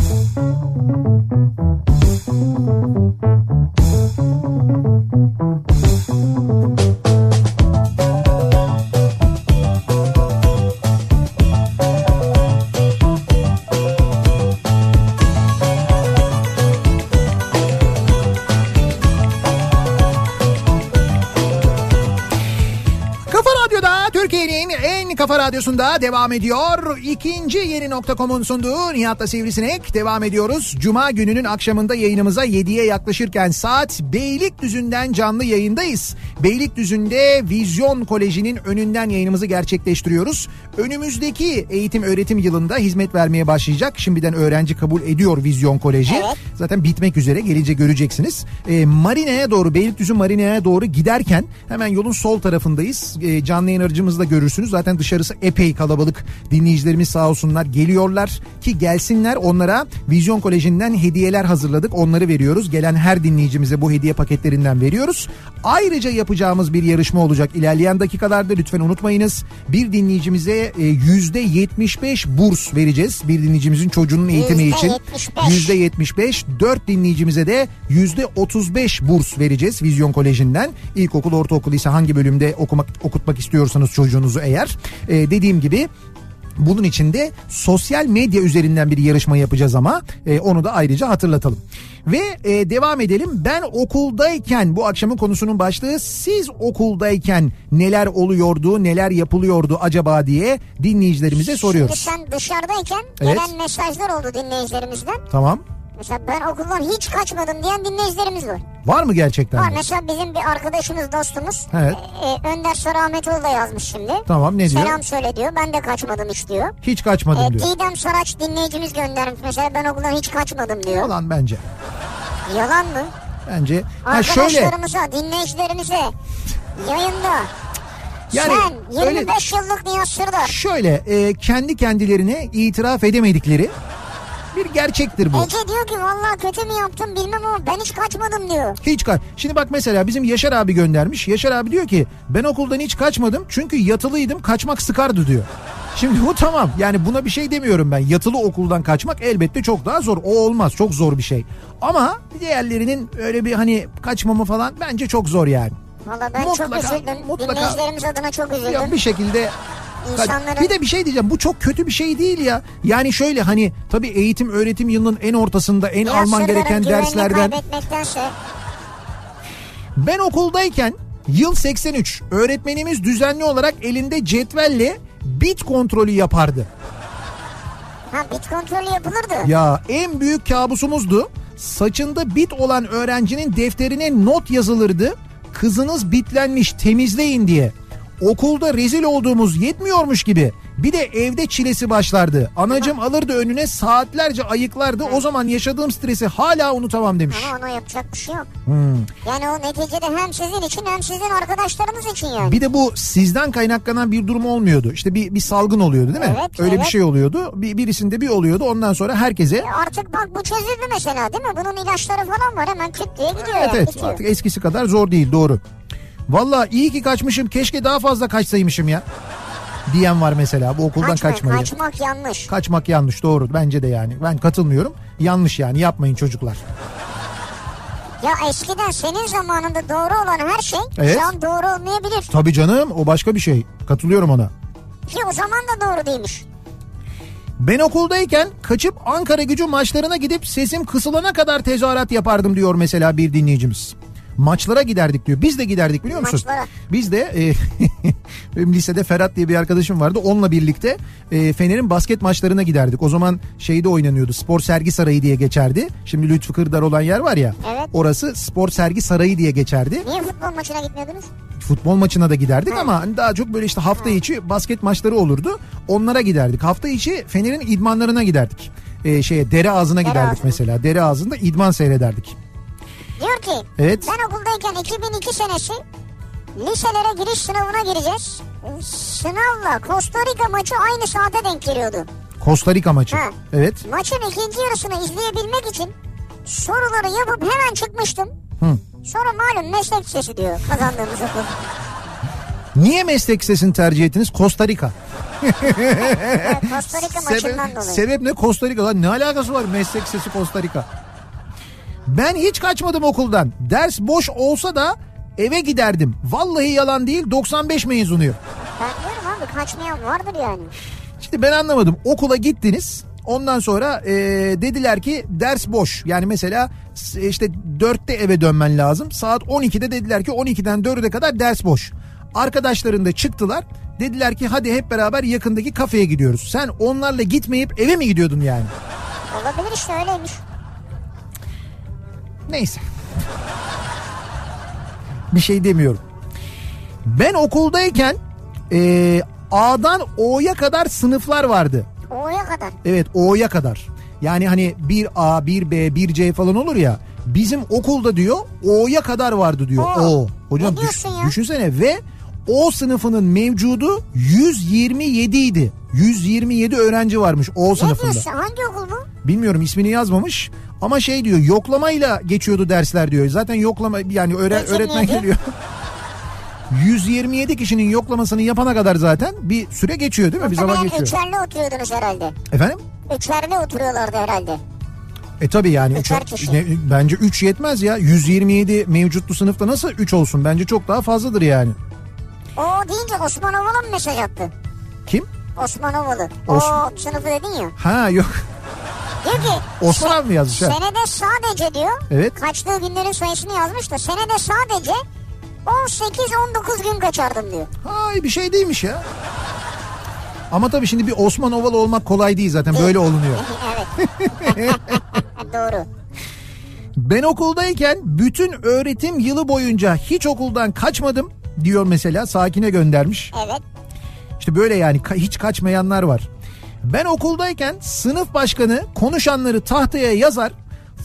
Kafa Radyosu'nda devam ediyor. İkinci Yeni.com'un sunduğu Nihat'la Sivrisinek. Devam ediyoruz. Cuma gününün akşamında yayınımıza 7'ye yaklaşırken saat Beylikdüzü'nden canlı yayındayız. Beylikdüzü'nde Vizyon Koleji'nin önünden yayınımızı gerçekleştiriyoruz. Önümüzdeki eğitim öğretim yılında hizmet vermeye başlayacak. Şimdiden öğrenci kabul ediyor Vizyon Koleji. Evet. Zaten bitmek üzere, gelince göreceksiniz. Marina'ya doğru, Beylikdüzü Marina'ya doğru giderken hemen yolun sol tarafındayız. Canlı yayın aracımızı da görürsünüz. Zaten dışarısı epey kalabalık. Dinleyicilerimiz sağ olsunlar geliyorlar ki gelsinler, onlara Vizyon Koleji'nden hediyeler hazırladık. Onları veriyoruz. Gelen her dinleyicimize bu hediye paketlerinden veriyoruz. Ayrıca yapacağımız bir yarışma olacak. İlerleyen dakikalarda lütfen unutmayınız. Bir dinleyicimize %75 burs vereceğiz. Bir dinleyicimizin çocuğunun eğitimi için %75. 4 dinleyicimize de %35 burs vereceğiz Vizyon Koleji'nden. İlkokul, ortaokul ise hangi bölümde okutmak istiyorsanız çocuğunuzu eğer. Dediğim gibi bunun için de sosyal medya üzerinden bir yarışma yapacağız ama onu da ayrıca hatırlatalım. Ve devam edelim. Ben okuldayken bu akşamın konusunun başlığı, siz okuldayken neler oluyordu, neler yapılıyordu acaba diye dinleyicilerimize soruyoruz. Şimdi sen dışarıdayken evet, gelen mesajlar oldu dinleyicilerimizden. Tamam. Mesela ben okuldan hiç kaçmadım diyen dinleyicilerimiz var. Var mı gerçekten? Var. Mesela bizim bir arkadaşımız, dostumuz. Evet. Önder Sarı Ahmetoğlu da yazmış şimdi. Tamam, ne diyor? Selam söyle diyor. Ben de kaçmadım hiç diyor. Hiç kaçmadım diyor. Didem Saraç dinleyicimiz göndermiş. Mesela ben okuldan hiç kaçmadım diyor. Yalan bence. Yalan mı? Bence. Arkadaşlarımıza, dinleyicilerimize yayında... Yani sen 25 öyle, yıllık Nihat Sırdar. Şöyle kendi kendilerine itiraf edemedikleri... Bir gerçektir bu. Ece diyor ki vallahi kötü mü yaptım bilmem ama ben hiç kaçmadım diyor. Şimdi bak mesela bizim Yaşar abi göndermiş. Yaşar abi diyor ki ben okuldan hiç kaçmadım çünkü yatılıydım, kaçmak sıkardı diyor. Şimdi bu tamam, yani buna bir şey demiyorum ben. Yatılı okuldan kaçmak elbette çok daha zor. O olmaz, çok zor bir şey. Ama diğerlerinin öyle bir hani kaçmamı falan bence çok zor yani. Valla ben çok üzüldüm. Dinleyicilerimiz adına çok üzüldüm. Ya bir şekilde... İnsanların... Bir de bir şey diyeceğim, bu çok kötü bir şey değil ya. Yani şöyle hani tabii eğitim öğretim yılının en ortasında en ya alman gereken derslerden. Ben okuldayken yıl 83 öğretmenimiz düzenli olarak elinde cetvelle bit kontrolü yapardı. Ha, bit kontrolü yapılırdı. Ya en büyük kabusumuzdu. Saçında bit olan öğrencinin defterine not yazılırdı. Kızınız bitlenmiş, temizleyin diye. Okulda rezil olduğumuz yetmiyormuş gibi bir de evde çilesi başlardı. Anacım alırdı önüne, saatlerce ayıklardı. O zaman yaşadığım stresi hala unutamam demiş. Ama ona yapacak bir şey yok. Yani o neticede hem sizin için hem sizin arkadaşlarınız için yani. Bir de bu sizden kaynaklanan bir durum olmuyordu. İşte bir salgın oluyordu değil mi? Evet, öyle evet, bir şey oluyordu. Birisinde bir oluyordu. Ondan sonra herkese... artık bak bu çözüldü mesela değil mi? Bunun ilaçları falan var. Hemen küt diye gidiyor. Evet, yani, evet. Bitiyor. Artık eskisi kadar zor değil, doğru. Valla iyi ki kaçmışım, keşke daha fazla kaçsaymışım ya diyen var mesela, bu okuldan kaçmayı. Kaçmak yanlış. Kaçmak yanlış, doğru bence de yani, ben katılmıyorum, yanlış yani, yapmayın çocuklar. Ya eskiden senin zamanında doğru olan her şey evet, şu an doğru olmayabilir. Tabii canım, o başka bir şey, katılıyorum ona. Ki o zaman da doğru değilmiş. Ben okuldayken kaçıp Ankaragücü maçlarına gidip sesim kısılana kadar tezahürat yapardım diyor mesela bir dinleyicimiz. Maçlara giderdik diyor. Biz de giderdik biliyor musunuz? Maçlara. Biz de benim lisede Ferhat diye bir arkadaşım vardı. Onunla birlikte Fener'in basket maçlarına giderdik. O zaman şeyde oynanıyordu. Spor Sergi Sarayı diye geçerdi. Şimdi Lütfü Kırdar olan yer var ya. Evet. Orası Spor Sergi Sarayı diye geçerdi. Niye futbol maçına gitmiyordunuz? Futbol maçına da giderdik ama hani daha çok böyle işte hafta içi basket maçları olurdu. Onlara giderdik. Hafta içi Fener'in idmanlarına giderdik. Dere Ağzı'na giderdik mesela. Dere Ağzı'nda idman seyrederdik. Diyor ki evet. Ben okuldayken 2002 senesi liselere giriş sınavına gireceğiz. Sınavla Costa Rica maçı aynı saate denk geliyordu. Costa Rica maçı. Ha. Evet. Maçın ikinci yarısını izleyebilmek için soruları yapıp hemen çıkmıştım. Hı. Sonra malum meslek lisesi diyor kazandığımız okul. Niye meslek lisesini tercih ettiniz? Costa Rica. Evet, Costa Rica maçından dolayı. Sebep ne? Costa Rica. Lan ne alakası var meslek lisesi Costa Rica? Ben hiç kaçmadım okuldan. Ders boş olsa da eve giderdim. Vallahi yalan değil, 95 mezunuyum. Ben diyorum abi, kaçmayan vardır yani. Şimdi ben anlamadım. Okula gittiniz. Ondan sonra dediler ki ders boş. Yani mesela işte 4'te eve dönmen lazım. Saat 12'de dediler ki 12'den 4'e kadar ders boş. Arkadaşların da çıktılar. Dediler ki hadi hep beraber yakındaki kafeye gidiyoruz. Sen onlarla gitmeyip eve mi gidiyordun yani? Olabilir işte, öyleymiş. Neyse. Bir şey demiyorum. Ben okuldayken A'dan O'ya kadar sınıflar vardı. O'ya kadar? Evet, O'ya kadar. Yani hani 1A, 1B, 1C falan olur ya. Bizim okulda diyor O'ya kadar vardı diyor. O. Hocam düşünsene ve O sınıfının mevcudu 127 idi. 127 öğrenci varmış O sınıfında. Ne diyorsun? Hangi okul bu? Bilmiyorum, ismini yazmamış. Ama şey diyor, yoklamayla geçiyordu dersler diyor. Zaten yoklama yani öğretmen geliyor. 127 kişinin yoklamasını yapana kadar zaten bir süre geçiyor değil mi? Bir zaman geçiyor. Üçerli oturuyordunuz herhalde. Efendim? Üçerli oturuyorlardı herhalde. Tabii yani. Bence 3 yetmez ya. 127 mevcutlu sınıfta nasıl 3 olsun? Bence çok daha fazladır yani. O deyince Osman Ovalı mı mesaj attı? Kim? Osman Ovalı. O sınıfı dedin ya. Ha yok. Diyor ki Osman mı yazmış? Senede sadece diyor. Evet. Kaçtığı günlerin sayısını yazmış da senede sadece 18-19 gün kaçardım diyor. Hay bir şey değilmiş ya. Ama tabii şimdi bir Osman Ovalı olmak kolay değil zaten, böyle olunuyor. Evet. Doğru. Ben okuldayken bütün öğretim yılı boyunca hiç okuldan kaçmadım diyor mesela, Sakine göndermiş. Evet. İşte böyle yani hiç kaçmayanlar var. Ben okuldayken sınıf başkanı konuşanları tahtaya yazar,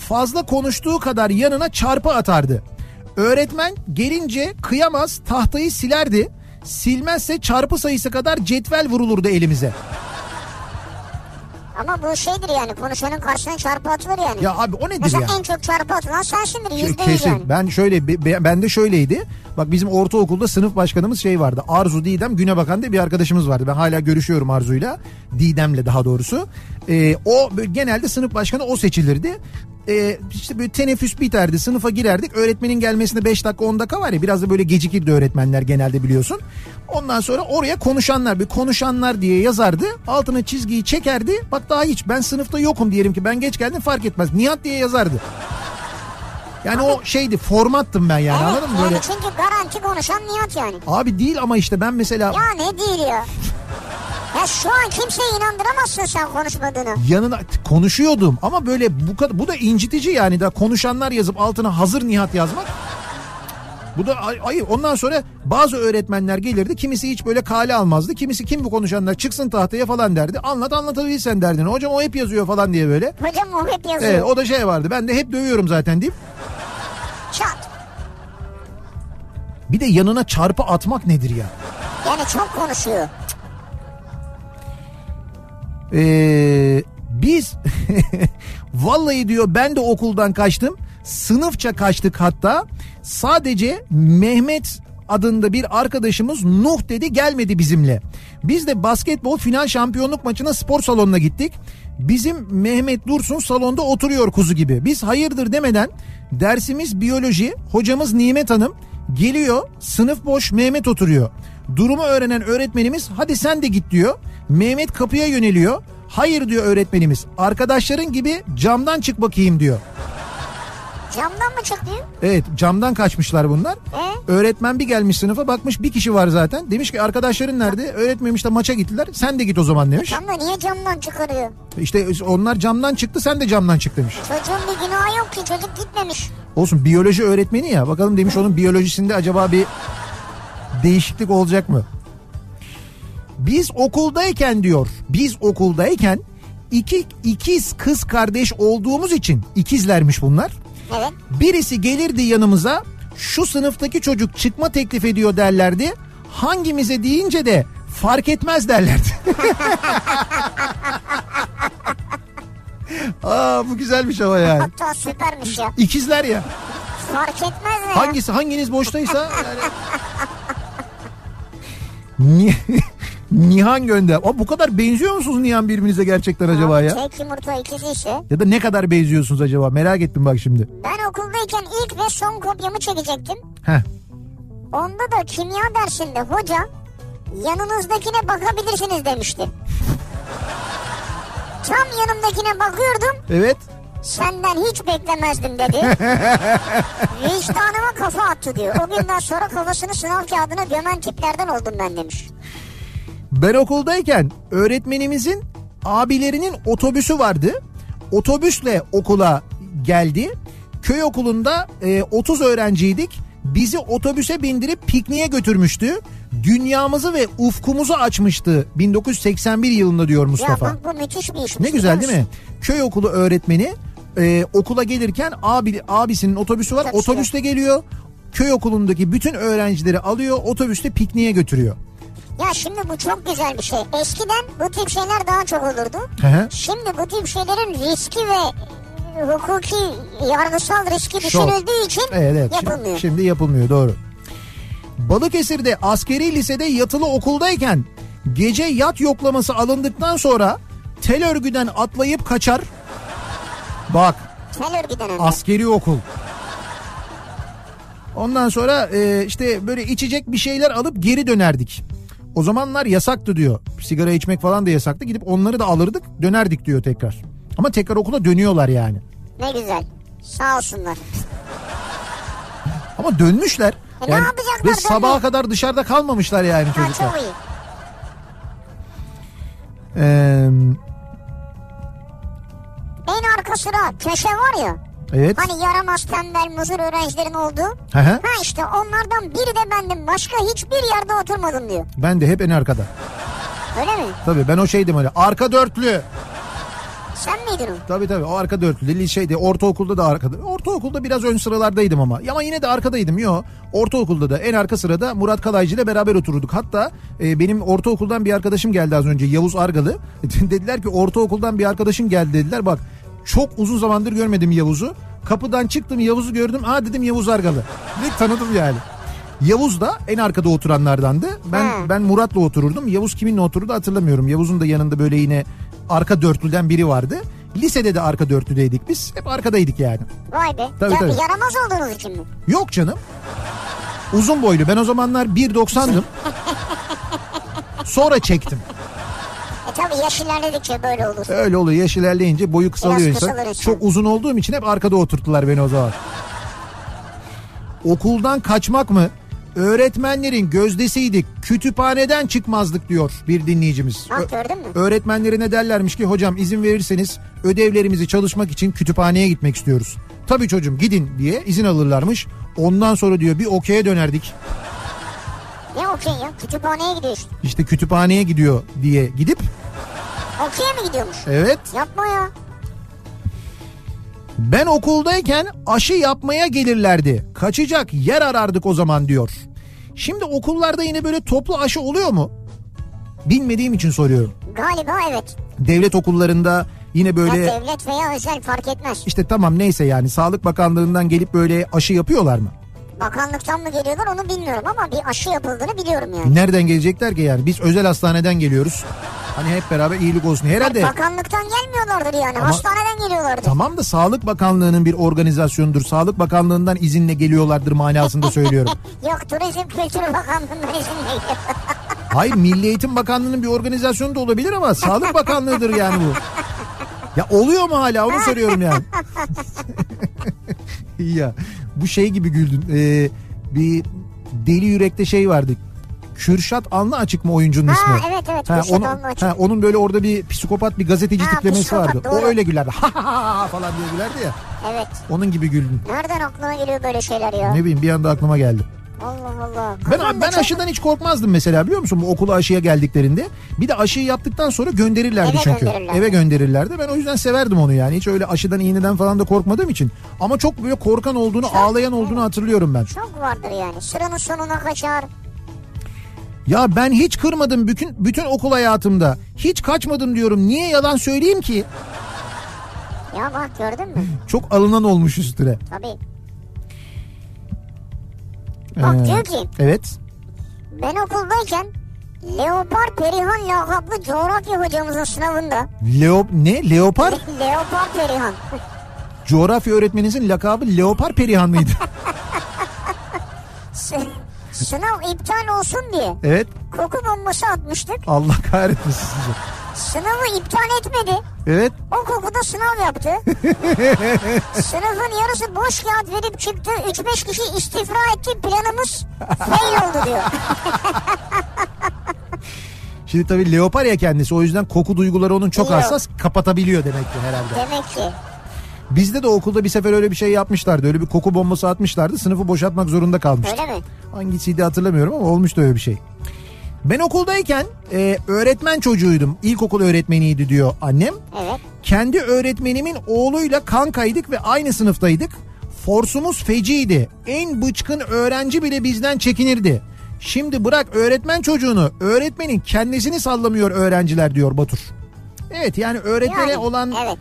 fazla konuştuğu kadar yanına çarpı atardı. Öğretmen gelince kıyamaz, tahtayı silerdi. Silmezse çarpı sayısı kadar cetvel vurulurdu elimize. Ama bu şeydir yani, konuşanın karşısına çarpı atılır yani. Ya abi o nedir mesela ya? Mesela en çok çarpı atılan sensindir %100 kesin. Yani. Ben de şöyleydi. Bak bizim ortaokulda sınıf başkanımız vardı. Arzu Didem Günebakan diye bir arkadaşımız vardı. Ben hala görüşüyorum Arzu'yla. Didem'le daha doğrusu. O genelde sınıf başkanı o seçilirdi. İşte böyle teneffüs biterdi, sınıfa girerdik, öğretmenin gelmesine 5 dakika 10 dakika var ya, biraz da böyle gecikirdi öğretmenler genelde biliyorsun. Ondan sonra oraya konuşanlar diye yazardı, altına çizgiyi çekerdi, bak daha hiç ben sınıfta yokum diyelim ki ben geç geldim fark etmez, Nihat diye yazardı. Yani abi, o formattım ben yani, evet, anladın mı? Yani böyle... Çünkü garanti konuşan Nihat yani. Abi değil ama işte ben mesela... Ya ne değil ya? Ya şu an kimseye inandıramazsın sen konuşmadığını. Yanına konuşuyordum ama böyle bu da incitici yani, da konuşanlar yazıp altına hazır Nihat yazmak. Bu da ayıp. Ondan sonra bazı öğretmenler gelirdi. Kimisi hiç böyle kale almazdı. Kimisi kim bu konuşanlar çıksın tahtaya falan derdi. Anlatabilirsen derdini. Hocam o hep yazıyor falan diye böyle. Hocam o hep yazıyor. Evet, o da vardı. Ben de hep dövüyorum zaten deyip. Çat. Bir de yanına çarpı atmak nedir ya? Yani çok konuşuyor. Biz vallahi diyor ben de okuldan kaçtım, sınıfça kaçtık hatta. Sadece Mehmet adında bir arkadaşımız Nuh dedi, gelmedi bizimle. Biz de basketbol final şampiyonluk maçına spor salonuna gittik. Bizim Mehmet Dursun salonda oturuyor kuzu gibi. Biz hayırdır demeden dersimiz biyoloji, hocamız Nimet Hanım geliyor, sınıf boş, Mehmet oturuyor. Durumu öğrenen öğretmenimiz hadi sen de git diyor. Mehmet kapıya yöneliyor. Hayır diyor öğretmenimiz. Arkadaşların gibi camdan çık bakayım diyor. Camdan mı çıkıyor? Evet, camdan kaçmışlar bunlar. Öğretmen bir gelmiş sınıfa, bakmış bir kişi var zaten. Demiş ki arkadaşların nerede? Öğretmemiş de maça gittiler. Sen de git o zaman demiş. Ama niye camdan çıkarıyor? İşte onlar camdan çıktı, sen de camdan çık demiş. Çocuğun bir günahı yok ki, çocuk gitmemiş. Olsun, biyoloji öğretmeni ya, bakalım demiş onun biyolojisinde acaba bir değişiklik olacak mı? Biz okuldayken iki ikiz kız kardeş olduğumuz için, ikizlermiş bunlar. Evet. Birisi gelirdi yanımıza, şu sınıftaki çocuk çıkma teklif ediyor derlerdi. Hangimize deyince de fark etmez derlerdi. Aa, bu güzelmiş ama yani. Hatta süpermiş ya. İkizler ya. Fark etmez mi? Hangisi, hanginiz boştaysa yani. Nihan gönder. Aa, bu kadar benziyor musunuz Nihan birbirinize gerçekten acaba ya? Tek yumurta ikisi işte. Ya da ne kadar benziyorsunuz acaba? Merak ettim bak şimdi. Ben okuldayken ilk ve son kopyamı çekecektim. Heh. Onda da kimya dersinde hoca yanınızdakine bakabilirsiniz demişti. Tam yanımdakine bakıyordum. Evet. Senden hiç beklemezdim dedi. Vicdanıma kafa attı diyor. O günden sonra kafasını sınav kağıdına gömen tiplerden oldum ben demiş. Ben okuldayken öğretmenimizin abilerinin otobüsü vardı. Otobüsle okula geldi. Köy okulunda 30 öğrenciydik. Bizi otobüse bindirip pikniğe götürmüştü. Dünyamızı ve ufkumuzu açmıştı 1981 yılında diyor Mustafa. Ya bu müthiş bir iş. Ne güzel değil mi? Köy okulu öğretmeni okula gelirken abisinin otobüsü var. Tabii otobüsle geliyor. Köy okulundaki bütün öğrencileri alıyor. Otobüsle pikniğe götürüyor. Ya şimdi bu çok güzel bir şey. Eskiden bu tip şeyler daha çok olurdu. Hı-hı. Şimdi bu tip şeylerin riski ve hukuki, yargısal riski düşünüldüğü için evet, yapılmıyor. Şimdi yapılmıyor, doğru. Balıkesir'de askeri lisede yatılı okuldayken gece yat yoklaması alındıktan sonra tel örgüden atlayıp kaçar. Bak. Tel örgüden önce. Askeri okul. Ondan sonra işte böyle içecek bir şeyler alıp geri dönerdik. O zamanlar yasaktı diyor. Sigara içmek falan da yasaktı. Gidip onları da alırdık, dönerdik diyor tekrar. Ama tekrar okula dönüyorlar yani. Ne güzel. Sağ olsunlar. Ama dönmüşler. Yani, ne yapacaklar? Ve sabaha kadar dışarıda kalmamışlar yani çocuklar. Çok iyi. En arka sıra köşe var ya. Evet. Hani yaramaz, tembel, muzur öğrencilerin olduğu. Hı hı. Ha işte onlardan biri de bendim. Başka hiçbir yerde oturmadım diyor. Ben de hep en arkada. Öyle mi? Tabii ben o şeydim öyle. Arka dörtlü. Sen miydin o? Tabii o arka dörtlü. Şeydi, ortaokulda da arkada. Ortaokulda biraz ön sıralardaydım ama yine de arkadaydım. Yo, ortaokulda da en arka sırada Murat Kalaycı ile beraber otururduk. Hatta benim ortaokuldan bir arkadaşım geldi az önce, Yavuz Argalı. Dediler ki ortaokuldan bir arkadaşım geldi dediler. Bak, çok uzun zamandır görmedim Yavuz'u. Kapıdan çıktım, Yavuz'u gördüm. Aa dedim, Yavuz Argalı. Direkt tanıdım yani. Yavuz da en arkada oturanlardandı. Ben Murat'la otururdum. Yavuz kiminle otururdu hatırlamıyorum. Yavuz'un da yanında böyle yine arka dörtlüden biri vardı. Lisede de arka dörtlüdeydik biz. Hep arkadaydık yani. Vay be. Tabii. Yaramaz olduğunuz için mi? Yok canım. Uzun boylu. Ben o zamanlar 1.90'dım. Sonra çektim. Tabii yaş ilerledikçe böyle olur. Öyle oluyor. Yaş ilerleyince boyu kısalıyor insan. Çok uzun olduğum için hep arkada oturttular beni o zaman. Okuldan kaçmak mı? Öğretmenlerin gözdesiydik. Kütüphaneden çıkmazdık diyor bir dinleyicimiz. Bak, gördün mü? Öğretmenlerine derlermiş ki hocam izin verirseniz ödevlerimizi çalışmak için kütüphaneye gitmek istiyoruz. Tabii çocuğum gidin diye izin alırlarmış. Ondan sonra diyor bir okey'e dönerdik. Ne okey ya? Kütüphaneye gidiyor işte. İşte kütüphaneye gidiyor diye gidip. Okey'e mi gidiyormuş? Evet. Yapma ya. Ben okuldayken aşı yapmaya gelirlerdi. Kaçacak yer arardık o zaman diyor. Şimdi okullarda yine böyle toplu aşı oluyor mu? Bilmediğim için soruyorum. Galiba evet. Devlet okullarında yine böyle... Ya devlet veya özel fark etmez. İşte tamam neyse yani Sağlık Bakanlığı'ndan gelip böyle aşı yapıyorlar mı? Bakanlıktan mı geliyorlar onu bilmiyorum ama bir aşı yapıldığını biliyorum yani. Nereden gelecekler ki yani? Biz özel hastaneden geliyoruz. Hani hep beraber iyilik olsun herhalde. Bakanlıktan gelmiyorlardır yani. Ama hastaneden geliyorlardır. Tamam da Sağlık Bakanlığı'nın bir organizasyonudur. Sağlık Bakanlığı'ndan izinle geliyorlardır manasında söylüyorum. Yok, Turizm Kültür Bakanlığı'ndan izinle geliyorlar. Hayır, Milli Eğitim Bakanlığı'nın bir organizasyonu da olabilir ama Sağlık Bakanlığı'dır yani bu. Ya oluyor mu hala, onu soruyorum yani. Ya bu şey gibi güldün. Bir Deli Yürek'te şey vardı. Kürşat Anlı açık mı oyuncunun ismi? Evet, Kürşat Anlı açık. Onun böyle orada bir psikopat bir gazeteci tiplemesi vardı. Doğru. O öyle gülerdi. Ha ha ha falan diye gülerdi ya. Evet. Onun gibi güldüm. Nereden aklına geliyor böyle şeyler ya? Ne bileyim, bir anda aklıma geldi. Allah Allah. Ben aşıdan hiç korkmazdım mesela, biliyor musun? Bu okula aşıya geldiklerinde. Bir de aşıyı yaptıktan sonra gönderirlerdi çünkü. Eve gönderirlerdi. Ben o yüzden severdim onu yani. Hiç öyle aşıdan, iğneden falan da korkmadığım için. Ama çok böyle korkan olduğunu, ağlayan olduğunu hatırlıyorum ben. Çok vardır yani. Sıranın sonuna kaçar. Ya ben hiç kırmadım bütün okul hayatımda. Hiç kaçmadım diyorum. Niye yalan söyleyeyim ki? Ya bak, gördün mü? Çok alınan olmuş üstüne. Tabii. Bak diyor ki. Evet. Ben okuldayken Leopar Perihan lakaplı coğrafya hocamızın sınavında. Leopar? Leopar Perihan. Coğrafya öğretmeninizin lakabı Leopar Perihan mıydı? Sınav iptal olsun diye. Evet. Koku bombası atmıştık. Allah kahretmesin sizi. Sınavı iptal etmedi. Evet. O kokuda sınav yaptı. Sınıfın yarısı boş kağıt verip çıktı. 3-5 kişi istifra etti. Planımız fail oldu diyor. Şimdi tabii leopar ya kendisi. O yüzden koku duyguları onun çok hassas. Kapatabiliyor demek ki herhalde. Demek ki. Bizde de okulda bir sefer öyle bir şey yapmışlardı. Öyle bir koku bombası atmışlardı. Sınıfı boşaltmak zorunda kalmıştı. Öyle mi? Hangisiydi hatırlamıyorum ama olmuştu öyle bir şey. Ben okuldayken öğretmen çocuğuydum. İlkokul öğretmeniydi diyor annem. Evet. Kendi öğretmenimin oğluyla kankaydık ve aynı sınıftaydık. Forsumuz feciydi. En bıçkın öğrenci bile bizden çekinirdi. Şimdi bırak öğretmen çocuğunu, öğretmenin kendisini sallamıyor öğrenciler diyor Batur. Evet yani öğretmene olan... Evet.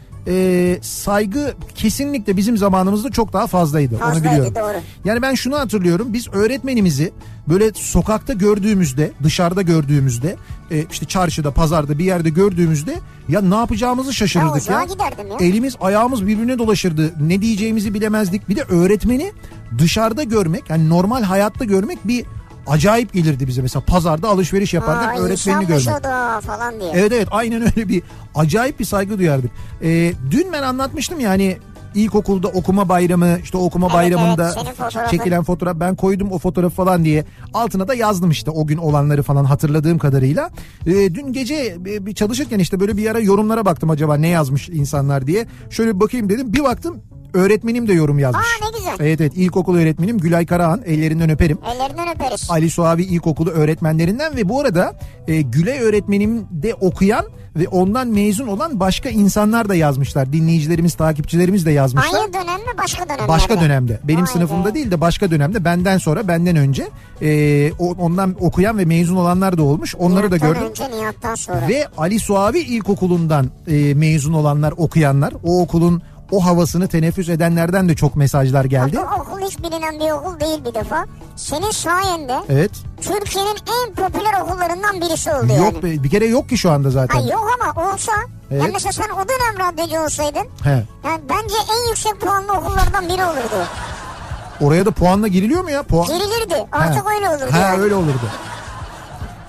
Saygı kesinlikle bizim zamanımızda çok daha fazlaydı, onu biliyorum. Doğru. Yani ben şunu hatırlıyorum, biz öğretmenimizi böyle sokakta gördüğümüzde, dışarıda gördüğümüzde, işte çarşıda, pazarda bir yerde gördüğümüzde ya ne yapacağımızı şaşırırdık ya. Elimiz ayağımız birbirine dolaşırdı, ne diyeceğimizi bilemezdik. Bir de öğretmeni dışarıda görmek, yani normal hayatta görmek bir acayip gelirdi bize. Mesela pazarda alışveriş yapardık, öğretmenini görmek. Falan diye. Evet, aynen öyle, bir acayip bir saygı duyardık. Dün ben anlatmıştım ya hani ilkokulda okuma bayramı, işte okuma bayramında çekilen fotoğraf, ben koydum o fotoğrafı falan diye. Altına da yazdım işte o gün olanları falan hatırladığım kadarıyla. Dün gece çalışırken işte böyle bir ara yorumlara baktım acaba ne yazmış insanlar diye. Şöyle bir bakayım dedim, bir baktım. Öğretmenim de yorum yazmış. Aa, ne güzel. Evet, ilkokul öğretmenim Gülay Karahan, ellerinden öperim. Ellerinden öperiz. Ali Suavi İlkokulu öğretmenlerinden ve bu arada Gülay öğretmenim de okuyan ve ondan mezun olan başka insanlar da yazmışlar. Dinleyicilerimiz, takipçilerimiz de yazmışlar. Aynı dönemde, başka dönemde. Başka dönemde. Benim sınıfımda değil de başka dönemde, benden sonra, benden önce ondan okuyan ve mezun olanlar da olmuş. Onları Nihat'tan da gördüm. Önce, Nihat'tan sonra. Ve Ali Suavi İlkokulu'ndan mezun olanlar, okuyanlar, o okulun o havasını teneffüs edenlerden de çok mesajlar geldi. Bak, okul hiç bilinen bir okul değil bir defa. Senin sayende evet, Türkiye'nin en popüler okullarından birisi oldu yani. Yok be, bir kere yok ki şu anda zaten. Ha, yok ama olsa. Evet. Yani mesela sen o dönem radyocu olsaydın. He. Yani bence en yüksek puanlı okullardan biri olurdu. Oraya da puanla giriliyor mu ya? Girilirdi. Artık öyle olurdu. Ha yani. Öyle olurdu.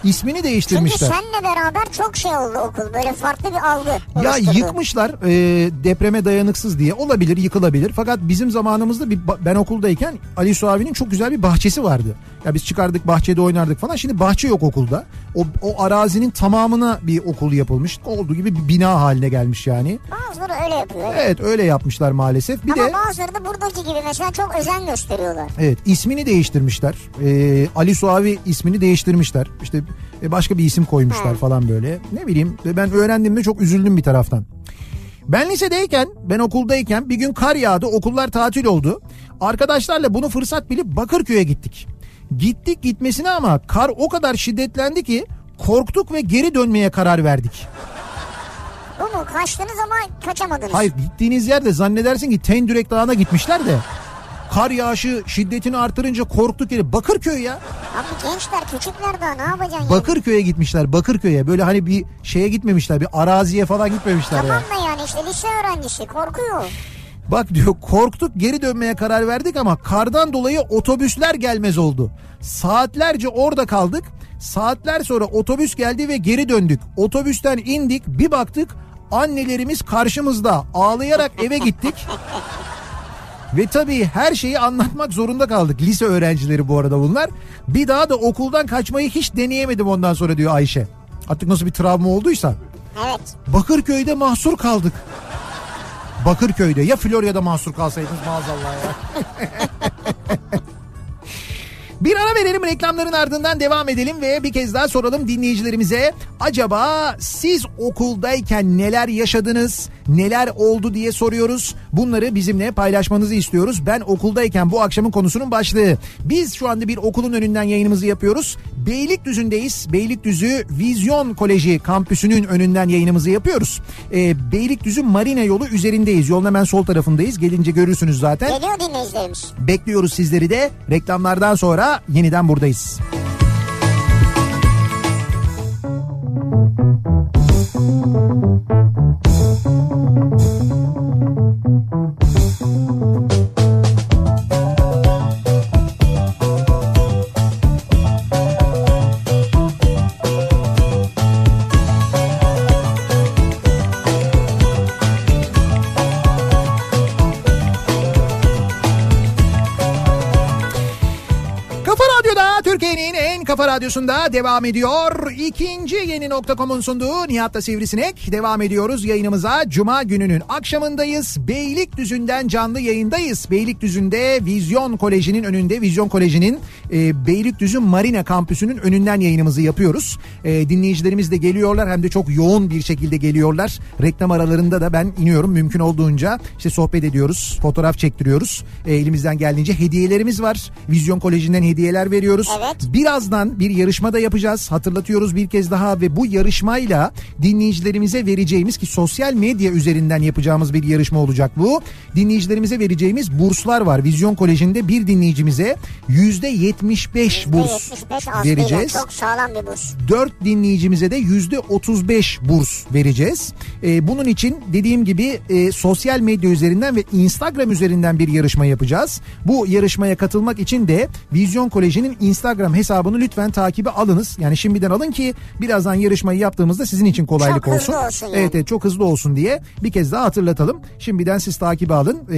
İsmini değiştirmişler. Çünkü seninle beraber çok şey oldu okul. Böyle farklı bir algı oluşturdu. Ya yıkmışlar depreme dayanıksız diye. Olabilir, yıkılabilir. Fakat bizim zamanımızda ben okuldayken Ali Suavi'nin çok güzel bir bahçesi vardı. Ya biz çıkardık, bahçede oynardık falan. Şimdi bahçe yok okulda. O arazinin tamamına bir okul yapılmış. Olduğu gibi bir bina haline gelmiş yani. Bazıları öyle yapıyor. Evet, öyle yapmışlar maalesef. Ama bazıları da buradaki gibi mesela çok özen gösteriyorlar. Evet, ismini değiştirmişler. Ali Suavi ismini değiştirmişler. İşte başka bir isim koymuşlar falan böyle. Ne bileyim, ben öğrendiğimde çok üzüldüm bir taraftan. Ben okuldayken bir gün kar yağdı, okullar tatil oldu. Arkadaşlarla bunu fırsat bilip Bakırköy'e gittik. Gittik gitmesine ama kar o kadar şiddetlendi ki korktuk ve geri dönmeye karar verdik. Bu mu? Kaçtınız ama kaçamadınız. Hayır, gittiğiniz yerde zannedersin ki Tendürek Dağı'na gitmişler de. Kar yağışı şiddetini artırınca korktuk yeri. Bakırköy ya. Abi gençler, küçükler daha ne yapacaksın? Bakırköy'e gitmişler, Bakırköy'e. Böyle hani bir şeye gitmemişler, bir araziye falan gitmemişler. Tamam da yani işte lise öğrencisi korkuyor. Bak diyor, korktuk, geri dönmeye karar verdik ama kardan dolayı otobüsler gelmez oldu. Saatlerce orada kaldık. Saatler sonra otobüs geldi ve geri döndük. Otobüsten indik, bir baktık annelerimiz karşımızda, ağlayarak eve gittik. Ve tabii her şeyi anlatmak zorunda kaldık. Lise öğrencileri bu arada bunlar. Bir daha da okuldan kaçmayı hiç deneyemedim ondan sonra, diyor Ayşe. Artık nasıl bir travma olduysa. Evet. Bakırköy'de mahsur kaldık. Bakırköy'de, ya Florya'da mahsur kalsaydınız maazallah ya. Bir ara verelim, reklamların ardından devam edelim ve bir kez daha soralım dinleyicilerimize. Acaba siz okuldayken neler yaşadınız, neler oldu diye soruyoruz. Bunları bizimle paylaşmanızı istiyoruz. Ben okuldayken, bu akşamın konusunun başlığı. Biz şu anda bir okulun önünden yayınımızı yapıyoruz. Beylikdüzü'ndeyiz. Beylikdüzü Vizyon Koleji kampüsünün önünden yayınımızı yapıyoruz. Beylikdüzü Marina yolu üzerindeyiz. Yolun hemen sol tarafındayız. Gelince görürsünüz zaten. Geliyor dinleyicilerimiz. Bekliyoruz sizleri de. Reklamlardan sonra yeniden buradayız. Kafa Radyosu'nda devam ediyor. 2. Yeni.com'un sunduğu Nihat'la Sivrisinek. Devam ediyoruz yayınımıza. Cuma gününün akşamındayız. Beylikdüzü'nden canlı yayındayız. Beylikdüzü'nde Vizyon Koleji'nin önünde, Vizyon Koleji'nin Beylikdüzü Marina kampüsünün önünden yayınımızı yapıyoruz. Dinleyicilerimiz de geliyorlar, hem de çok yoğun bir şekilde geliyorlar. Reklam aralarında da ben iniyorum mümkün olduğunca. İşte sohbet ediyoruz, fotoğraf çektiriyoruz. Elimizden geldiğince hediyelerimiz var. Vizyon Koleji'nden hediyeler veriyoruz. Evet. Birazdan bir yarışma da yapacağız. Hatırlatıyoruz bir kez daha ve bu yarışmayla dinleyicilerimize vereceğimiz, ki sosyal medya üzerinden yapacağımız bir yarışma olacak bu. Dinleyicilerimize vereceğimiz burslar var. Vizyon Koleji'nde bir dinleyicimize %75 burs vereceğiz. Çok sağlam bir burs. 4 dinleyicimize de %35 burs vereceğiz. Bunun için dediğim gibi sosyal medya üzerinden ve Instagram üzerinden bir yarışma yapacağız. Bu yarışmaya katılmak için de Vizyon Koleji'nin Instagram hesabını lütfen takibe alınız. Yani şimdiden alın ki birazdan yarışmayı yaptığımızda sizin için kolaylık çok olsun. Olsun yani. Evet, çok hızlı olsun diye bir kez daha hatırlatalım. Şimdiden siz takibe alın.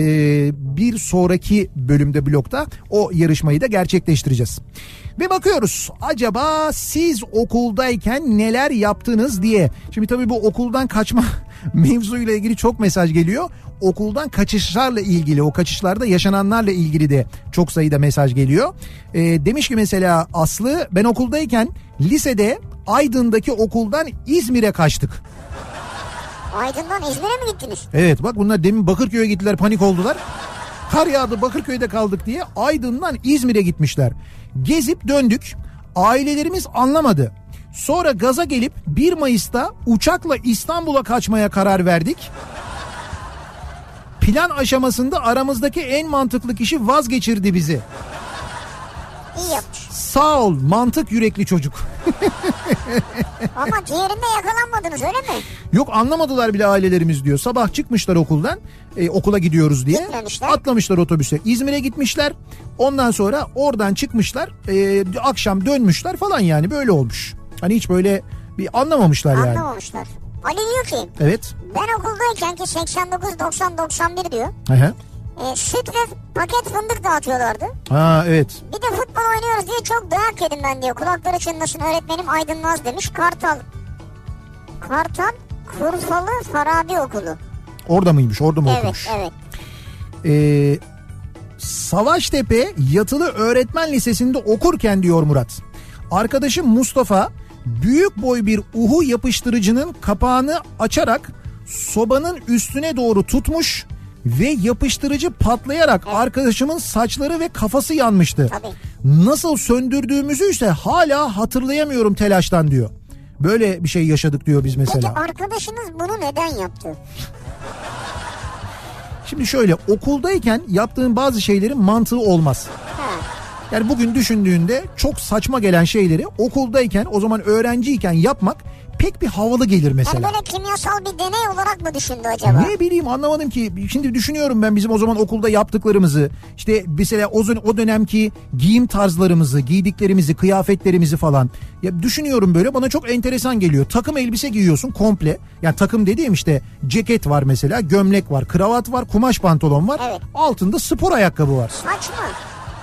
Bir sonraki bölümde, blokta o yarışmayı da gerçekleştireceğiz. Ve bakıyoruz, acaba siz okuldayken neler yaptınız diye. Şimdi tabii bu okuldan kaçma mevzuyla ilgili çok mesaj geliyor. Okuldan kaçışlarla ilgili, o kaçışlarda yaşananlarla ilgili de çok sayıda mesaj geliyor. Demiş ki mesela Aslı, ben okuldayken lisede Aydın'daki okuldan İzmir'e kaçtık. Aydın'dan İzmir'e mi gittiniz? Evet, bak bunlar demin Bakırköy'e gittiler, panik oldular. Kar yağdı, Bakırköy'de kaldık diye Aydın'dan İzmir'e gitmişler. Gezip döndük. Ailelerimiz anlamadı. Sonra gaza gelip 1 Mayıs'ta uçakla İstanbul'a kaçmaya karar verdik. Plan aşamasında aramızdaki en mantıklı kişi vazgeçirdi bizi. İyi yapmış. Sağ ol, mantık yürekli çocuk. Ama diğerinde yakalanmadınız öyle mi? Yok, anlamadılar bile ailelerimiz diyor. Sabah çıkmışlar okuldan, okula gidiyoruz diye. Gitmemişler. Atlamışlar otobüse, İzmir'e gitmişler. Ondan sonra oradan çıkmışlar, akşam dönmüşler falan, yani böyle olmuş. Hani hiç böyle bir anlamamışlar yani. Anlamamışlar. Ali diyor ki, evet, ben okuldayken ki 89-90-91 diyor. Hı. Süt ve paket fındık dağıtıyorlardı. Ha evet. Bir de futbol oynuyoruz diye çok dayak yedim ben diyor. Kulakları çınlasın öğretmenim aydınlaz demiş. Kartal Kurfalı Farabi Okulu. Orada mıymış? Orada mı okumuş? Evet, evet. Savaştepe Yatılı Öğretmen Lisesi'nde okurken diyor Murat, arkadaşım Mustafa büyük boy bir uhu yapıştırıcının kapağını açarak sobanın üstüne doğru tutmuş ve yapıştırıcı patlayarak, evet, arkadaşımın saçları ve kafası yanmıştı. Tabii. Nasıl söndürdüğümüzü ise hala hatırlayamıyorum telaştan diyor. Böyle bir şey yaşadık diyor biz mesela. Peki arkadaşınız bunu neden yaptı? Şimdi şöyle, okuldayken yaptığın bazı şeylerin mantığı olmaz. Ha. Yani bugün düşündüğünde çok saçma gelen şeyleri okuldayken, o zaman öğrenciyken yapmak pek bir havalı gelir mesela. Yani böyle kimyasal bir deney olarak mı düşündü acaba? Ne bileyim, anlamadım ki. Şimdi düşünüyorum ben bizim o zaman okulda yaptıklarımızı. İşte mesela o dönemki giyim tarzlarımızı, giydiklerimizi, kıyafetlerimizi falan. Ya düşünüyorum böyle, bana çok enteresan geliyor. Takım elbise giyiyorsun komple. Yani takım dediğim işte ceket var mesela, gömlek var, kravat var, kumaş pantolon var. Evet. Altında spor ayakkabı var. Saçma.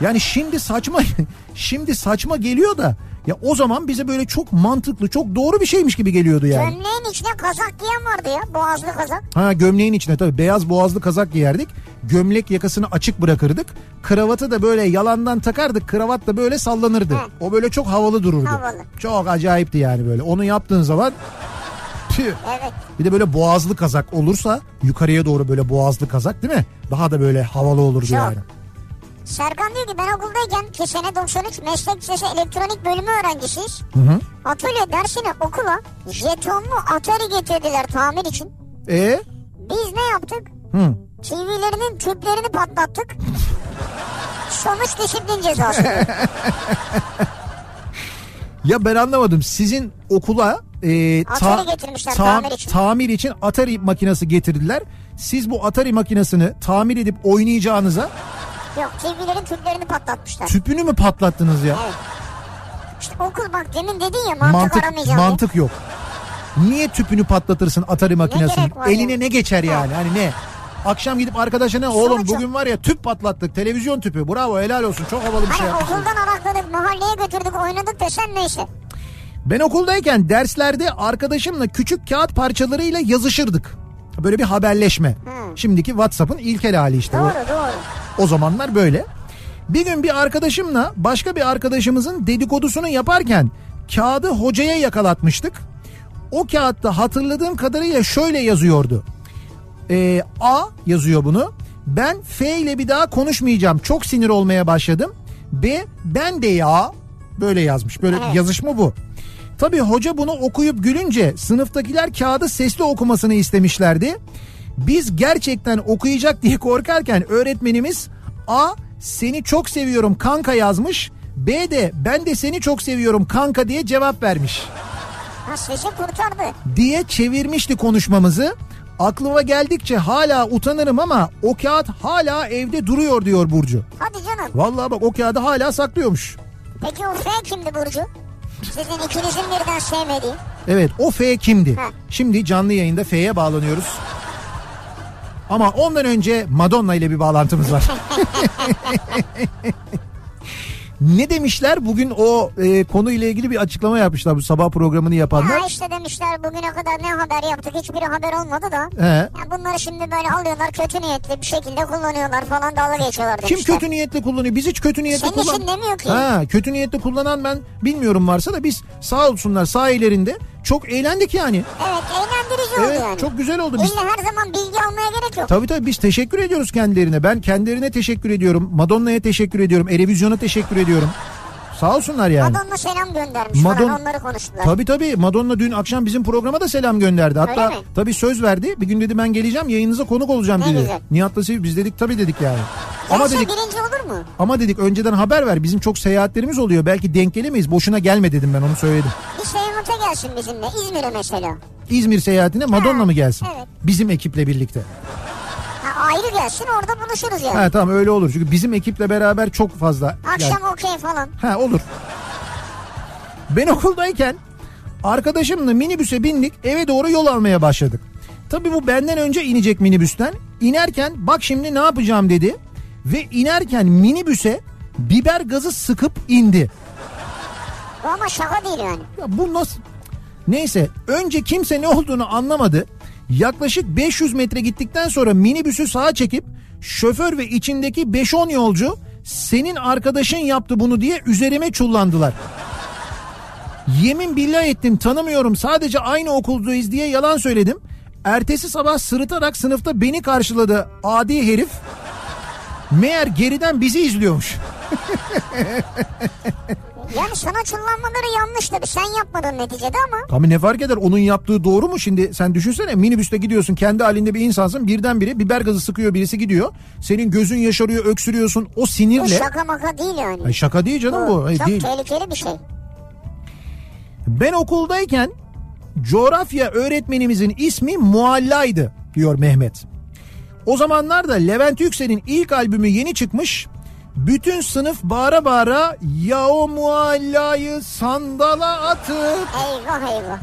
Yani şimdi saçma geliyor da ya o zaman bize böyle çok mantıklı, çok doğru bir şeymiş gibi geliyordu yani. Gömleğin içine kazak giyen vardı ya, boğazlı kazak. Ha, gömleğin içine tabii beyaz boğazlı kazak giyerdik. Gömlek yakasını açık bırakırdık. Kravatı da böyle yalandan takardık. Kravat da böyle sallanırdı. Hı. O böyle çok havalı dururdu. Havalı. Çok acayipti yani böyle. Onu yaptığın zaman tüh. Evet. Bir de böyle boğazlı kazak olursa, yukarıya doğru böyle boğazlı kazak, değil mi? Daha da böyle havalı olurdu çok. Yani. Serkan diyor ki ben okuldayken ki sene 93 meslek lisesi elektronik bölümü öğrencisiyiz. Hı hı. Atölye dersine okula jetonlu Atari getirdiler tamir için. Biz ne yaptık? Hı. TV'lerinin tüplerini patlattık. Sonuç disiplin cezası. Ya ben anlamadım, sizin okula tamir için Atari makinesi getirdiler. Siz bu Atari makinesini tamir edip oynayacağınıza... Yok, TV'lerin tüplerini patlatmışlar. Tüpünü mü patlattınız ya? Evet. İşte okul, bak demin dedin ya, mantık aramayacağım. Mantık yok. Niye tüpünü patlatırsın Atari makinesini? Eline yani ne geçer yani? Hani ne? Akşam gidip arkadaşına oğlum bugün var ya tüp patlattık, televizyon tüpü, bravo, helal olsun, çok havalı bir şey yaptık. Okuldan arakladık, mahalleye götürdük, oynadık da sen ne işte? Ben okuldayken derslerde arkadaşımla küçük kağıt parçalarıyla yazışırdık. Böyle bir haberleşme. Şimdiki WhatsApp'ın ilkel hali işte. Doğru. O zamanlar böyle. Bir gün bir arkadaşımla başka bir arkadaşımızın dedikodusunu yaparken kağıdı hocaya yakalatmıştık. O kağıtta hatırladığım kadarıyla şöyle yazıyordu. A yazıyor bunu. Ben F ile bir daha konuşmayacağım. Çok sinir olmaya başladım. B, ben de ya. Böyle yazmış. Böyle yazışma bu. Tabii hoca bunu okuyup gülünce sınıftakiler kağıdı sesli okumasını istemişlerdi. Biz gerçekten okuyacak diye korkarken öğretmenimiz A, seni çok seviyorum kanka yazmış. B de ben de seni çok seviyorum kanka diye cevap vermiş. Ha, sesi kurtardı. Diye çevirmişti konuşmamızı. Aklıma geldikçe hala utanırım ama o kağıt hala evde duruyor diyor Burcu. Hadi canım. Vallahi bak, o kağıdı hala saklıyormuş. Peki o F kimdi Burcu? Sizin ikinizin birden sevmediği. Evet, o F kimdi? Ha. Şimdi canlı yayında F'ye bağlanıyoruz. Ama ondan önce Madonna ile bir bağlantımız var. Ne demişler? Bugün o konuyla ilgili bir açıklama yapmışlar bu sabah programını yapanlar. Ya işte demişler, bugüne kadar ne haber yaptık, hiçbiri haber olmadı da. Yani bunları şimdi böyle alıyorlar, kötü niyetli bir şekilde kullanıyorlar falan, dalga geçiyorlar demişler. Kim kötü niyetli kullanıyor? Biz hiç kötü niyetli kullanmıyoruz. Senin için demiyor ki. Kötü niyetli kullanan ben bilmiyorum, varsa da biz sağ olsunlar sahilerinde çok eğlendik yani. Evet, eğlendirici oldu yani. Çok güzel oldu. İlla her zaman bilgi almaya gerek yok. Tabii tabii, biz teşekkür ediyoruz kendilerine. Ben kendilerine teşekkür ediyorum. Madonna'ya teşekkür ediyorum. Erevizyon'a teşekkür ediyorum. Sağ olsunlar yani. Madonna selam göndermiş. Onları konuştular. Tabii tabii, Madonna dün akşam bizim programa da selam gönderdi. Hatta tabii söz verdi. Bir gün dedi ben geleceğim, yayınınıza konuk olacağım dedi. Ne güzel. Nihat'la Sivrisinek biz dedik tabii dedik yani. Ama dedik, birinci olur mu? Ama dedik önceden haber ver. Bizim çok seyahatlerimiz oluyor. Belki denk gelemeyiz. Boşuna gelme dedim, ben onu söyledim. Bir seyahate gelsin bizimle. İzmir'e mesela. İzmir seyahatine Madonna mı gelsin? Evet. Bizim ekiple birlikte. Ayrı gelsin, orada buluşuruz yani. Tamam, öyle olur. Çünkü bizim ekiple beraber çok fazla. Akşam okey falan. Olur. Ben okuldayken arkadaşımla minibüse bindik. Eve doğru yol almaya başladık. Tabii bu benden önce inecek minibüsten. İnerken bak şimdi ne yapacağım dedi. Ve inerken minibüse biber gazı sıkıp indi. Ama şaka değil yani. Ya bu nasıl? Neyse, önce kimse ne olduğunu anlamadı. Yaklaşık 500 metre gittikten sonra minibüsü sağa çekip şoför ve içindeki 5-10 yolcu senin arkadaşın yaptı bunu diye üzerime çullandılar. Yemin billah ettim, tanımıyorum, sadece aynı okuldayız diye yalan söyledim. Ertesi sabah sırıtarak sınıfta beni karşıladı adi herif. Meğer geriden bizi izliyormuş. Yani sana çullanmaları yanlış tabii, sen yapmadın neticede ama. Tabii ne fark eder, onun yaptığı doğru mu şimdi? Sen düşünsene, minibüste gidiyorsun, kendi halinde bir insansın, birdenbire biber gazı sıkıyor birisi, gidiyor. Senin gözün yaşarıyor, öksürüyorsun o sinirle. Bu şaka maka değil yani. Ay şaka değil canım bu. Ay çok değil. Tehlikeli bir şey. Ben okuldayken coğrafya öğretmenimizin ismi Muallaydı diyor Mehmet. O zamanlar da Levent Yüksel'in ilk albümü yeni çıkmış. Bütün sınıf bağıra bağıra "Ya o Muallayı sandala atıp" eyvah eyvah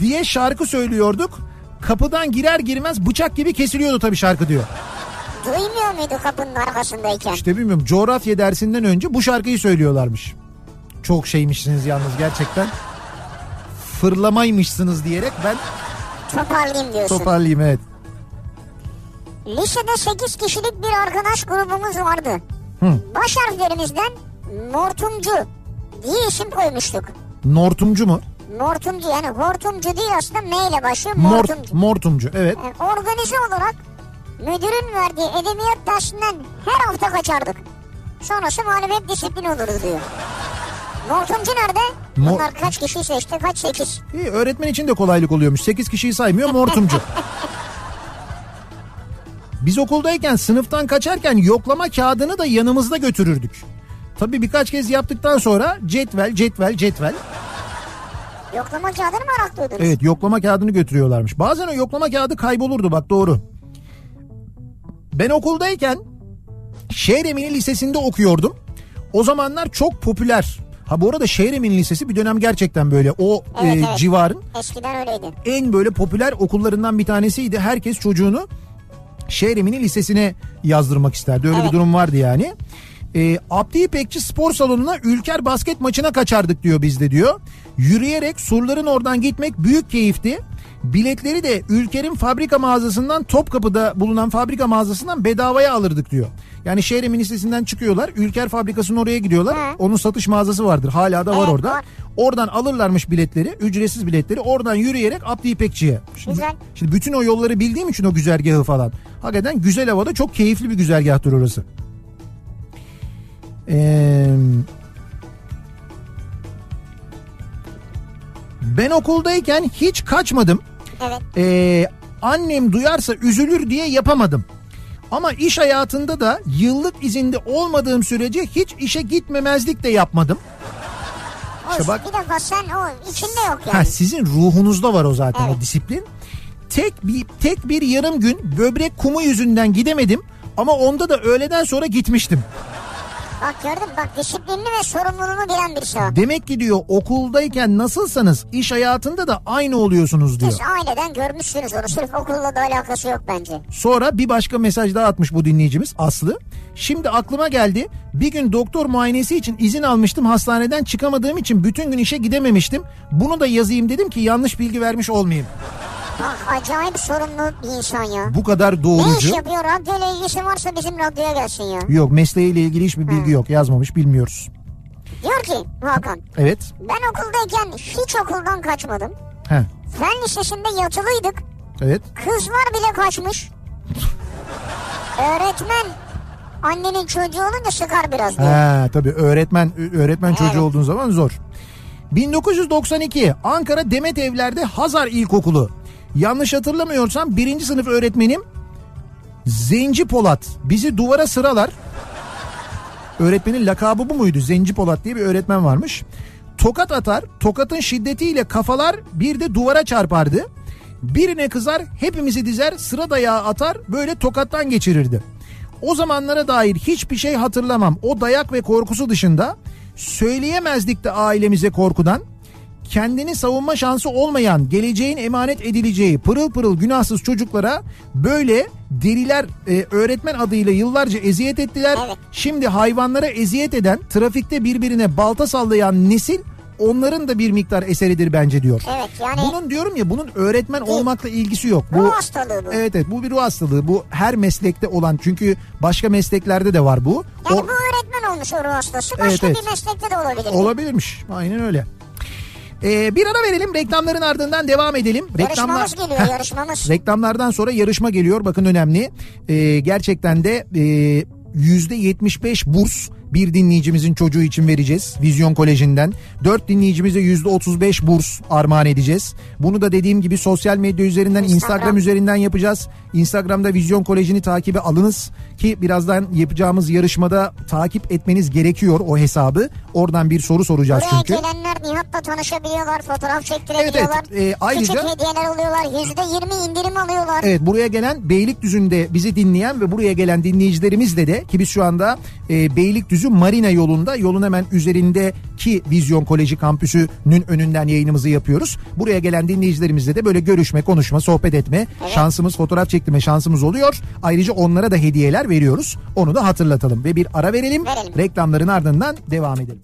diye şarkı söylüyorduk. Kapıdan girer girmez bıçak gibi kesiliyordu tabii şarkı diyor. Duymuyor muydu kapının arkasındayken? İşte bilmiyorum, coğrafya dersinden önce bu şarkıyı söylüyorlarmış. Çok şeymişsiniz yalnız gerçekten. Fırlamaymışsınız diyerek ben... Toparlayayım diyorsun. Toparlayayım, evet. Lisede 8 kişilik bir arkadaş grubumuz vardı. Hı. Baş harflerimizden Nortumcu diye isim koymuştuk. Nortumcu mu? Nortumcu, yani hortumcu değil aslında, M ile başlıyor. Mortumcu. Mortumcu, evet. Organize olarak müdürün verdiği edebiyat dersinden her hafta kaçardık. Sonrası malum hep disiplin olurdu diyor. Mortumcu nerede? Bunlar kaç kişiyse işte, kaç, 8. İyi, öğretmen için de kolaylık oluyormuş. 8 kişiyi saymıyor Mortumcu. Biz okuldayken sınıftan kaçarken yoklama kağıdını da yanımızda götürürdük. Tabii birkaç kez yaptıktan sonra cetvel. Yoklama kağıdını mı araklıyordunuz? Evet, yoklama kağıdını götürüyorlarmış. Bazen o yoklama kağıdı kaybolurdu, bak doğru. Ben okuldayken Şehremini Lisesi'nde okuyordum. O zamanlar çok popüler. Ha bu arada Şehremini Lisesi bir dönem gerçekten böyle o evet. Civarın en böyle popüler okullarından bir tanesiydi. Herkes çocuğunu Şehremini Lisesi'ne yazdırmak isterdi. Öyle evet. Bir durum vardı yani. Abdi İpekçi spor salonuna Ülker basket maçına kaçardık diyor bizde diyor. Yürüyerek surların oradan gitmek büyük keyifti. Biletleri de Ülker'in fabrika mağazasından, Topkapı'da bulunan fabrika mağazasından bedavaya alırdık diyor. Yani Şehremini Lisesi'nden çıkıyorlar, Ülker fabrikasının oraya gidiyorlar. Hı. Onun satış mağazası vardır, hala da var evet, orada. Var. Oradan alırlarmış biletleri, ücretsiz biletleri. Oradan yürüyerek Abdi İpekçi'ye. Şimdi bütün o yolları bildiğim için o güzergahı falan. Hakikaten güzel havada çok keyifli bir güzergahtır orası. Ben okuldayken hiç kaçmadım. Evet. Annem duyarsa üzülür diye yapamadım. Ama iş hayatında da yıllık izinde olmadığım sürece hiç işe gitmemezlik de yapmadım. İşte bak, bir defa sen o içinde yok yani. Ha, sizin ruhunuzda var o zaten, evet. O disiplin. Tek bir yarım gün böbrek kumu yüzünden gidemedim. Ama onda da öğleden sonra gitmiştim. Bak gördün, bak disiplinli ve sorumluluğunu bilen birisi var. Demek ki diyor okuldayken nasılsanız iş hayatında da aynı oluyorsunuz diyor. Siz aileden görmüşsünüz onu, sırf okulla da alakası yok bence. Sonra bir başka mesaj daha atmış bu dinleyicimiz Aslı. Şimdi aklıma geldi, bir gün doktor muayenesi için izin almıştım, hastaneden çıkamadığım için bütün gün işe gidememiştim. Bunu da yazayım dedim ki yanlış bilgi vermiş olmayayım. Bak acayip sorumlu bir insan ya. Bu kadar doğrucu. Ne iş yapıyor? Radyoyla ilgisi varsa bizim radyoya gelsin ya. Yok, mesleğiyle ilgili hiçbir bilgi yok, yazmamış, bilmiyoruz. Diyor ki Hakan. Evet. Ben okuldayken hiç okuldan kaçmadım. He. Fen lisesinde yatılıydık. Evet. Kızlar bile kaçmış. Öğretmen annenin çocuğu olunca sıkar biraz diyor. Ha, tabii öğretmen çocuğu evet. Olduğun zaman zor. 1992 Ankara Demetevler'de Hazar İlkokulu. Yanlış hatırlamıyorsam 1. sınıf öğretmenim Zenci Polat bizi duvara sıralar. Öğretmenin lakabı bu muydu? Zenci Polat diye bir öğretmen varmış. Tokat atar, tokatın şiddetiyle kafalar, bir de duvara çarpardı. Birine kızar, hepimizi dizer, sıra dayağı atar, böyle tokattan geçirirdi. O zamanlara dair hiçbir şey hatırlamam. O dayak ve korkusu dışında söyleyemezdik de ailemize korkudan. Kendini savunma şansı olmayan, geleceğin emanet edileceği pırıl pırıl günahsız çocuklara böyle deliler öğretmen adıyla yıllarca eziyet ettiler. Evet. Şimdi hayvanlara eziyet eden, trafikte birbirine balta sallayan nesil onların da bir miktar eseridir bence diyor. Evet, yani bunun diyorum ya, bunun öğretmen olmakla ilgisi yok. Bu ruh hastalığı bu. Evet, bu bir ruh hastalığı. Bu her meslekte olan, çünkü başka mesleklerde de var bu. Yani bu öğretmen olmuş o ruh hastası. Başka bir meslekte de olabilir. Olabilirmiş. Aynen öyle. Bir ara verelim, reklamların ardından devam edelim. Yarışmamız geliyor, yarışmamız. Reklamlardan sonra yarışma geliyor, bakın önemli. Gerçekten de %75 burs bir dinleyicimizin çocuğu için vereceğiz Vizyon Koleji'nden. 4 dinleyicimize %35 burs armağan edeceğiz. Bunu da dediğim gibi sosyal medya üzerinden, Instagram üzerinden yapacağız. Instagram'da Vizyon Koleji'ni takibe alınız ki birazdan yapacağımız yarışmada takip etmeniz gerekiyor o hesabı. Oradan bir soru soracağız buraya çünkü. Buraya gelenler Nihat'la tanışabiliyorlar, fotoğraf çektirebiliyorlar. Evet, ayrıca küçük hediyeler alıyorlar, %20 indirim alıyorlar. Evet, buraya gelen Beylikdüzü'nde bizi dinleyen ve buraya gelen dinleyicilerimizle de ki biz şu anda Beylikdüzü Marina yolunda, yolun hemen üzerindeki Vizyon Koleji kampüsünün önünden yayınımızı yapıyoruz. Buraya gelen dinleyicilerimizle de böyle görüşme, konuşma, sohbet etme, evet, şansımız, fotoğraf çektirme şansımız oluyor. Ayrıca onlara da hediyeler veriyoruz. Onu da hatırlatalım ve bir ara verelim. Reklamların ardından devam edelim.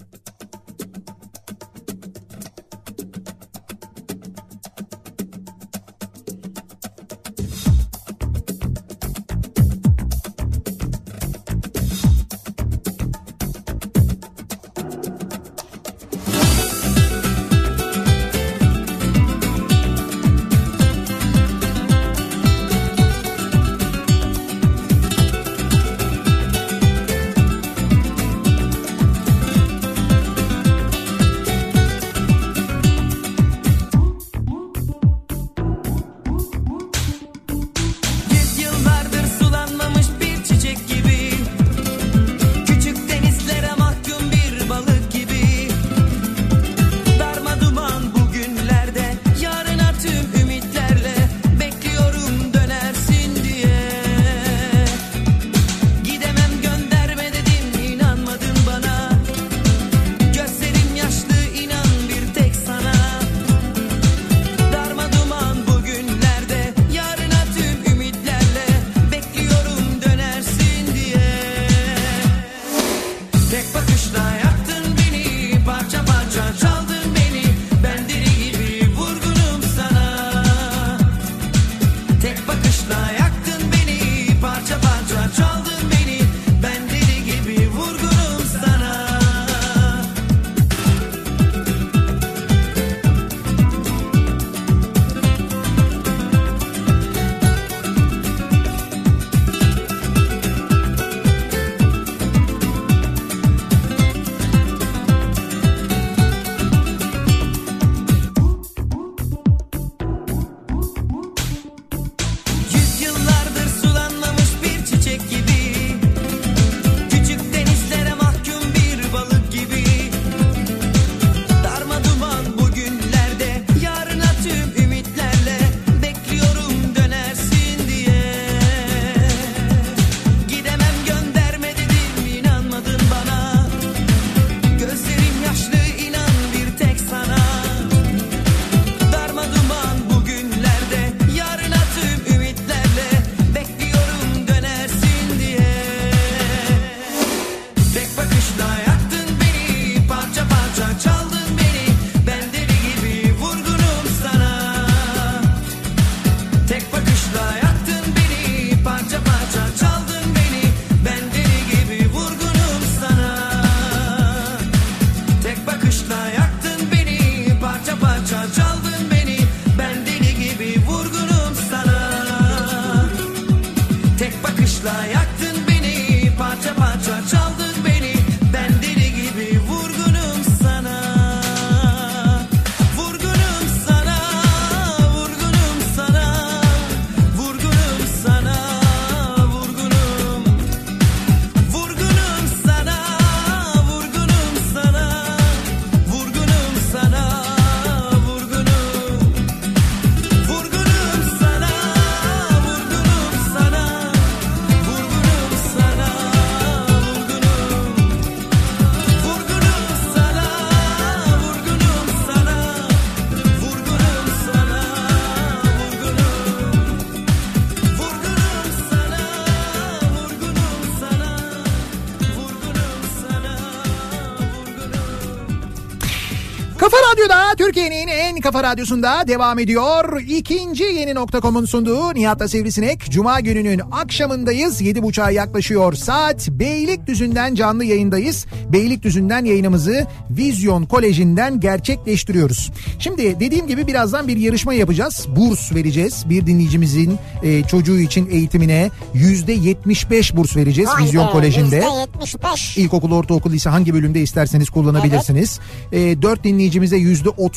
Türkiye'nin en kafa radyosunda devam ediyor. İkinci Yeni Nokta.com'un sunduğu Nihat'la Sivrisinek. Cuma gününün akşamındayız. 7.30'a yaklaşıyor saat. Beylikdüzü'nden canlı yayındayız. Beylikdüzü'nden yayınımızı Vizyon Koleji'nden gerçekleştiriyoruz. Şimdi dediğim gibi birazdan bir yarışma yapacağız. Burs vereceğiz. Bir dinleyicimizin çocuğu için eğitimine %75 burs vereceğiz. Vay Vizyon Koleji'nde. %75. İlkokul, ortaokul, lise hangi bölümde isterseniz kullanabilirsiniz. Evet. 4 dinleyicimize %35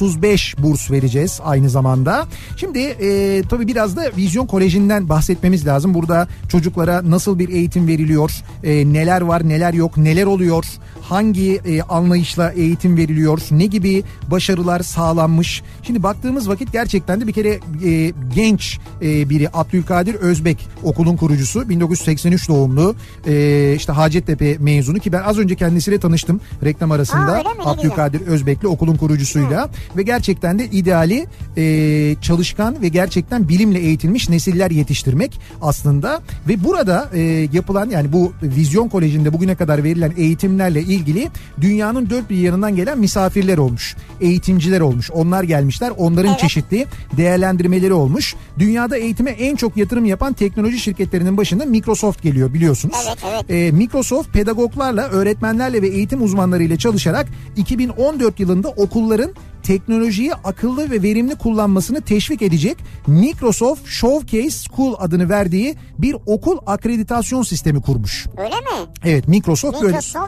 burs vereceğiz aynı zamanda. Şimdi tabii biraz da Vizyon Koleji'nden bahsetmemiz lazım. Burada çocuklara nasıl bir eğitim veriliyor, neler var, neler yok, neler oluyor, hangi anlayışla eğitim veriliyor, ne gibi başarılar sağlanmış. Şimdi baktığımız vakit gerçekten de bir kere genç biri Abdülkadir Özbek, okulun kurucusu, 1983 doğumlu, işte Hacettepe mezunu ki ben az önce kendisiyle tanıştım reklam arasında. Abdülkadir Özbek'le, okulun kurucusuyla. Hı. Ve gerçekten de ideali çalışkan ve gerçekten bilimle eğitilmiş nesiller yetiştirmek aslında. Ve burada yapılan, yani bu Vizyon Koleji'nde bugüne kadar verilen eğitimlerle ilgili dünyanın dört bir yanından gelen misafirler olmuş. Eğitimciler olmuş. Onlar gelmişler. Onların çeşitli değerlendirmeleri olmuş. Dünyada eğitime en çok yatırım yapan teknoloji şirketlerinin başında Microsoft geliyor, biliyorsunuz. Microsoft pedagoglarla, öğretmenlerle ve eğitim uzmanlarıyla çalışarak 2014 yılında okulların teknolojiyi akıllı ve verimli kullanmasını teşvik edecek Microsoft Showcase School adını verdiği bir okul akreditasyon sistemi kurmuş. Öyle mi? Evet, Microsoft Showcase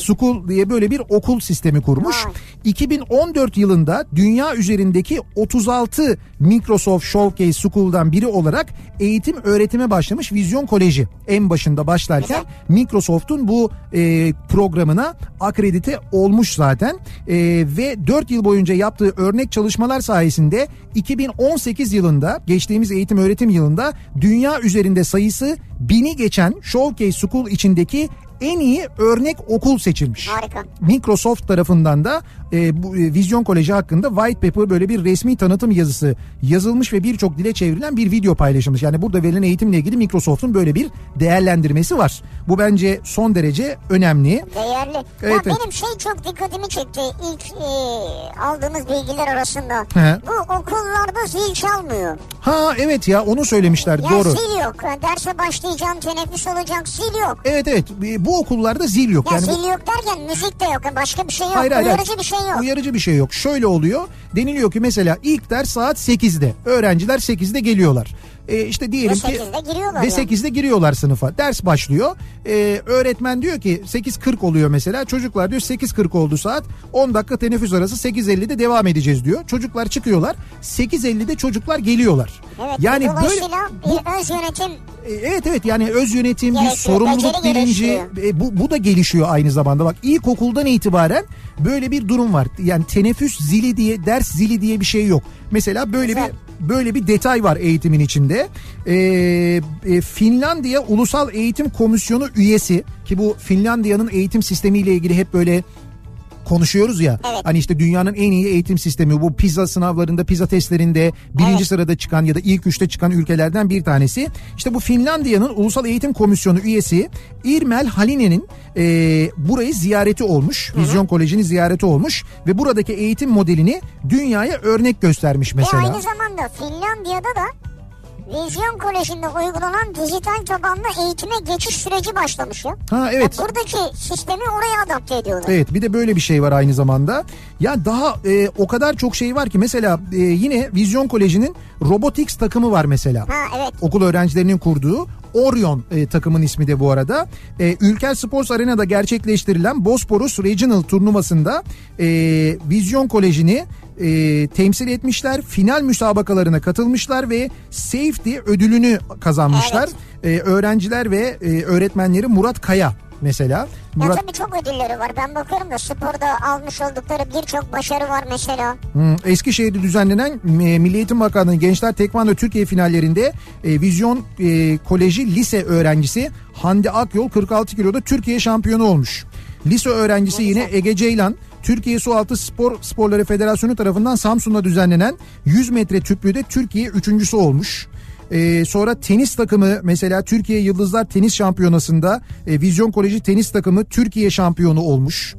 School diye böyle bir okul sistemi kurmuş. Ha. 2014 yılında dünya üzerindeki 36 Microsoft Showcase School'dan biri olarak eğitim öğretime başlamış Vizyon Koleji. En başında başlarken Microsoft'un bu programına akredite olmuş zaten. Ve 4 yıl boyunca yaptığı örnek çalışmalar sayesinde 2018 yılında, geçtiğimiz eğitim öğretim yılında dünya üzerinde sayısı 1000'i geçen Showcase School içindeki en iyi örnek okul seçilmiş. Harika. Microsoft tarafından da bu Vizyon Koleji hakkında white paper, böyle bir resmi tanıtım yazısı yazılmış ve birçok dile çevrilen bir video paylaşılmış. Yani burada verilen eğitimle ilgili Microsoft'un böyle bir değerlendirmesi var. Bu bence son derece önemli. Değerli. Evet, ya benim çok dikkatimi çekti ilk aldığımız bilgiler arasında. He. Bu okullarda zil çalmıyor. Ha evet ya, onu söylemişler, ya doğru. Zil yok. Derse başlayacağım, teneffüs olacak, zil yok. Evet. Bu okullarda zil yok. Ya yani zil yok derken müzik de yok. Başka bir şey yok. Hayır. Bir şey yok. Uyarıcı bir şey yok. Şöyle oluyor. Deniliyor ki mesela ilk ders saat 8'de. Öğrenciler 8'de geliyorlar. İşte diyelim ki ve 8'de giriyorlar sınıfa. Ders başlıyor. Öğretmen diyor ki 8.40 oluyor mesela. Çocuklar diyor 8.40 oldu saat. 10 dakika teneffüs arası 8.50'de devam edeceğiz diyor. Çocuklar çıkıyorlar. 8.50'de çocuklar geliyorlar. Evet, yani böyle bir öz yönetim. Evet yani öz yönetim, bir sorumluluk bilinci, bu da gelişiyor aynı zamanda. Bak ilkokuldan itibaren böyle bir durum var. Yani teneffüs zili diye, ders zili diye bir şey yok. Mesela böyle bir detay var eğitimin içinde. Finlandiya Ulusal Eğitim Komisyonu üyesi, ki bu Finlandiya'nın eğitim sistemiyle ilgili hep böyle konuşuyoruz ya. Evet. Hani işte dünyanın en iyi eğitim sistemi, bu PISA sınavlarında, PISA testlerinde birinci sırada çıkan ya da ilk üçte çıkan ülkelerden bir tanesi. İşte bu Finlandiya'nın Ulusal Eğitim Komisyonu üyesi İrmel Haline'nin burayı ziyareti olmuş. Hı-hı. Vizyon Koleji'nin ziyareti olmuş ve buradaki eğitim modelini dünyaya örnek göstermiş mesela. Aynı zamanda Finlandiya'da da Vizyon Koleji'nde uygulanan dijital tabanlı eğitime geçiş süreci başlamış ya. Ha evet. Ya buradaki sistemi oraya adapte ediyorlar. Evet, bir de böyle bir şey var aynı zamanda. Ya daha o kadar çok şey var ki mesela yine Vizyon Koleji'nin robotics takımı var mesela. Ha evet. Okul öğrencilerinin kurduğu. Orion takımın ismi de bu arada. Ülker Sports Arena'da gerçekleştirilen Bosporus Regional turnuvasında Vizyon Koleji'ni temsil etmişler. Final müsabakalarına katılmışlar ve Safety ödülünü kazanmışlar. Evet. Öğrenciler ve öğretmenleri Murat Kaya mesela. Ya tabii çok ödülleri var. Ben bakıyorum da sporda almış oldukları birçok başarı var mesela. Eskişehir'de düzenlenen Milli Eğitim Bakanlığı Gençler Tekvando Türkiye finallerinde Vizyon Koleji lise öğrencisi Hande Akyol 46 kiloda Türkiye şampiyonu olmuş. Lise öğrencisi yine Ege Ceylan Türkiye Sualtı Sporları Federasyonu tarafından Samsun'da düzenlenen 100 metre tüplüde Türkiye üçüncüsü olmuş. Sonra tenis takımı mesela Türkiye Yıldızlar Tenis Şampiyonası'nda Vizyon Koleji tenis takımı Türkiye şampiyonu olmuş.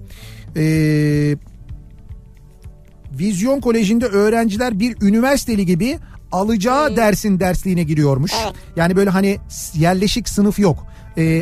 Vizyon Koleji'nde öğrenciler bir üniversiteli gibi alacağı dersin dersliğine giriyormuş. Evet. Yani böyle hani yerleşik sınıf yok.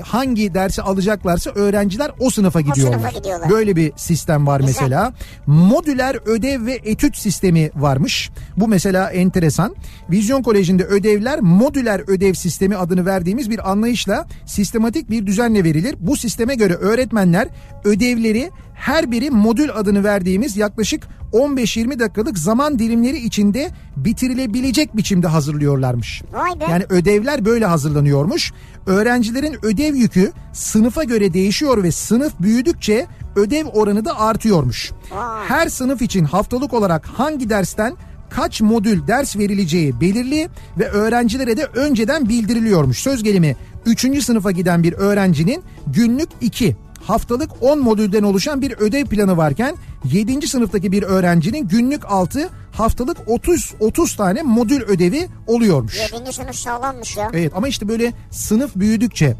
Hangi dersi alacaklarsa öğrenciler o sınıfa gidiyorlar. Böyle bir sistem var mesela. Modüler ödev ve etüt sistemi varmış. Bu mesela enteresan. Vizyon Koleji'nde ödevler modüler ödev sistemi adını verdiğimiz bir anlayışla sistematik bir düzenle verilir. Bu sisteme göre öğretmenler ödevleri her biri modül adını verdiğimiz yaklaşık 15-20 dakikalık zaman dilimleri içinde bitirilebilecek biçimde hazırlıyorlarmış. Yani ödevler böyle hazırlanıyormuş. Öğrencilerin ödev yükü sınıfa göre değişiyor ve sınıf büyüdükçe ödev oranı da artıyormuş. Her sınıf için haftalık olarak hangi dersten kaç modül ders verileceği belirli ve öğrencilere de önceden bildiriliyormuş. Söz gelimi 3. sınıfa giden bir öğrencinin günlük 2, haftalık 10 modülden oluşan bir ödev planı varken 7. sınıftaki bir öğrencinin günlük 6, haftalık 30 tane modül ödevi oluyormuş. 7. sınıf sağlammış ya. Evet, ama işte böyle sınıf büyüdükçe.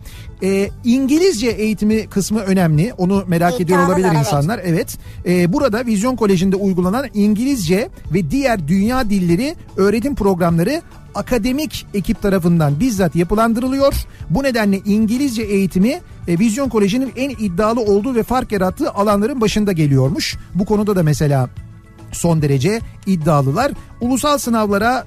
İngilizce eğitimi kısmı önemli. Onu merak ediyor olabilir insanlar. Evet. Burada Vizyon Koleji'nde uygulanan İngilizce ve diğer dünya dilleri öğretim programları akademik ekip tarafından bizzat yapılandırılıyor. Bu nedenle İngilizce eğitimi Vizyon Koleji'nin en iddialı olduğu ve fark yarattığı alanların başında geliyormuş. Bu konuda da mesela son derece iddialılar. Ulusal sınavlara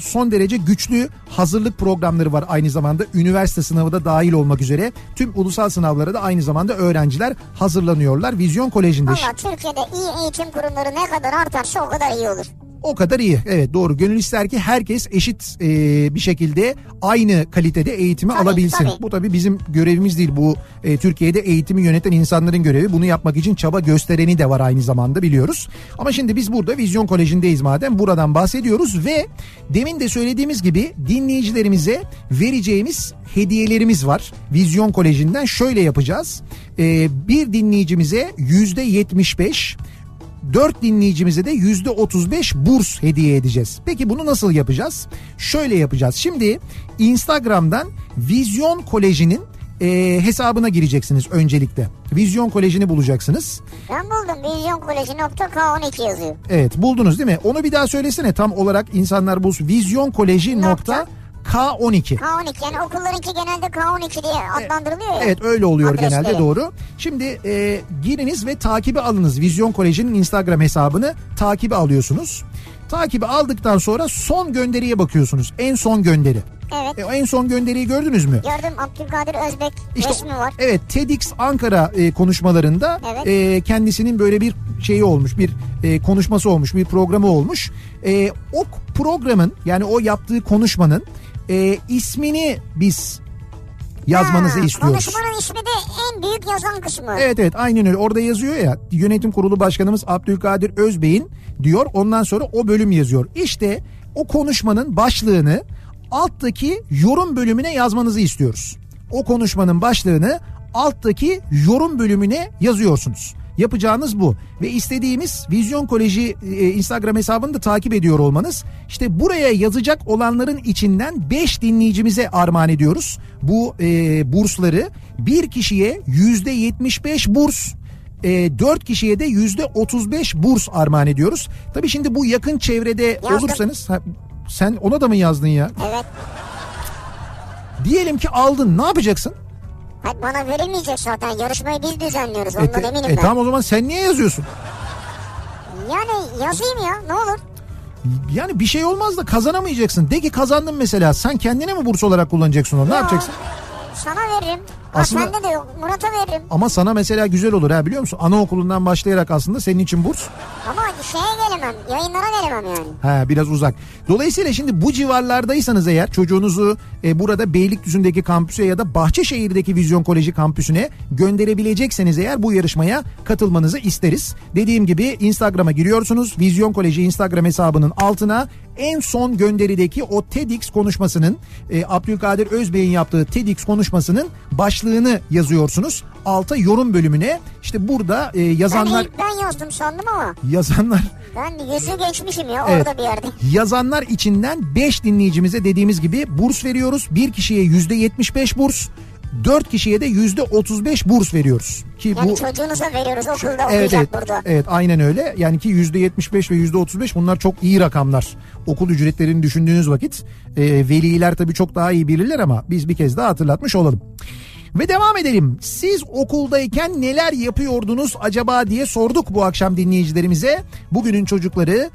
son derece güçlü hazırlık programları var aynı zamanda. Üniversite sınavı da dahil olmak üzere tüm ulusal sınavlara da aynı zamanda öğrenciler hazırlanıyorlar Vizyon Koleji'nde. Valla Türkiye'de iyi eğitim kurumları ne kadar artarsa o kadar iyi olur. O kadar iyi. Evet, doğru. Gönül ister ki herkes eşit bir şekilde aynı kalitede eğitimi alabilsin. Tabii. Bu tabii bizim görevimiz değil. Bu Türkiye'de eğitimi yöneten insanların görevi. Bunu yapmak için çaba göstereni de var aynı zamanda, biliyoruz. Ama şimdi biz burada Vizyon Koleji'ndeyiz madem. Buradan bahsediyoruz ve demin de söylediğimiz gibi dinleyicilerimize vereceğimiz hediyelerimiz var. Vizyon Koleji'nden şöyle yapacağız. Bir dinleyicimize %75... 4 dinleyicimize de %35 burs hediye edeceğiz. Peki bunu nasıl yapacağız? Şöyle yapacağız. Şimdi Instagram'dan Vizyon Koleji'nin hesabına gireceksiniz öncelikle. Vizyon Koleji'ni bulacaksınız. Ben buldum. Vizyonkoleji.k12 yazıyor. Evet, buldunuz değil mi? Onu bir daha söylesene tam olarak insanlar bulsun. Vizyonkoleji.k12. K12, yani okullarınki genelde K12 diye adlandırılıyor ya. Evet, öyle oluyor adresleri genelde, doğru. Şimdi giriniz ve takibi alınız. Vizyon Koleji'nin Instagram hesabını takibi alıyorsunuz. Takibi aldıktan sonra son gönderiye bakıyorsunuz. En son gönderi. Evet. En son gönderiyi gördünüz mü? Gördüm. Abdülkadir Özbek işte, resmi var. Evet, TEDx Ankara konuşmalarında kendisinin böyle bir şeyi olmuş, bir konuşması olmuş, bir programı olmuş. O programın, yani o yaptığı konuşmanın ismini biz yazmanızı istiyoruz. Konuşmanın ismi de en büyük yazan kısmı. Evet, aynen öyle. Orada yazıyor ya, yönetim kurulu başkanımız Abdülkadir Özbey'in diyor. Ondan sonra o bölüm yazıyor. İşte o konuşmanın başlığını alttaki yorum bölümüne yazmanızı istiyoruz. O konuşmanın başlığını alttaki yorum bölümüne yazıyorsunuz. Yapacağınız bu ve istediğimiz Vizyon Koleji Instagram hesabını da takip ediyor olmanız. İşte buraya yazacak olanların içinden 5 dinleyicimize armağan ediyoruz bu bursları. Bir kişiye %75 burs, 4 kişiye de %35 burs armağan ediyoruz. Tabii şimdi bu yakın çevrede olursanız... sen ona da mı yazdın ya? Evet. Diyelim ki aldın, ne yapacaksın? Hayır, bana verilmeyecek zaten. Yarışmayı biz düzenliyoruz. Ondan eminim ben. Tamam, o zaman sen niye yazıyorsun? Yani yazayım ya, ne olur. Yani bir şey olmaz da kazanamayacaksın. De ki kazandın mesela. Sen kendine mi burs olarak kullanacaksın onu? Ne yapacaksın? Sana veririm. Aslında, sende de yok. Murat'a veririm. Ama sana mesela güzel olur ha, biliyor musun? Anaokulundan başlayarak aslında senin için burs. Ama şeye gelemem. Yayınlara gelemem yani. He, biraz uzak. Dolayısıyla şimdi bu civarlardaysanız eğer çocuğunuzu burada Beylikdüzü'ndeki kampüse ya da Bahçeşehir'deki Vizyon Koleji kampüsüne gönderebilecekseniz eğer bu yarışmaya katılmanızı isteriz. Dediğim gibi Instagram'a giriyorsunuz. Vizyon Koleji Instagram hesabının altına en son gönderideki o TEDx konuşmasının, Abdülkadir Özbey'in yaptığı TEDx konuşmasının başlığını yazıyorsunuz. Alta yorum bölümüne işte burada yazanlar... Ben yazdım sandım ama. Yazanlar... Ben yüzü geçmişim ya, evet, orada bir yerde. Yazanlar içinden 5 dinleyicimize dediğimiz gibi burs veriyoruz. Bir kişiye %75 burs, 4 kişiye de %35 burs veriyoruz. Ki yani bu, çocuğunuza veriyoruz, okulda okuyacak evet, burada. Evet aynen öyle. Yani ki %75 ve %35 bunlar çok iyi rakamlar. Okul ücretlerini düşündüğünüz vakit veliler tabii çok daha iyi bilirler ama biz bir kez daha hatırlatmış olalım. Ve devam edelim. Siz okuldayken neler yapıyordunuz acaba diye sorduk bu akşam dinleyicilerimize. Bugünün çocukları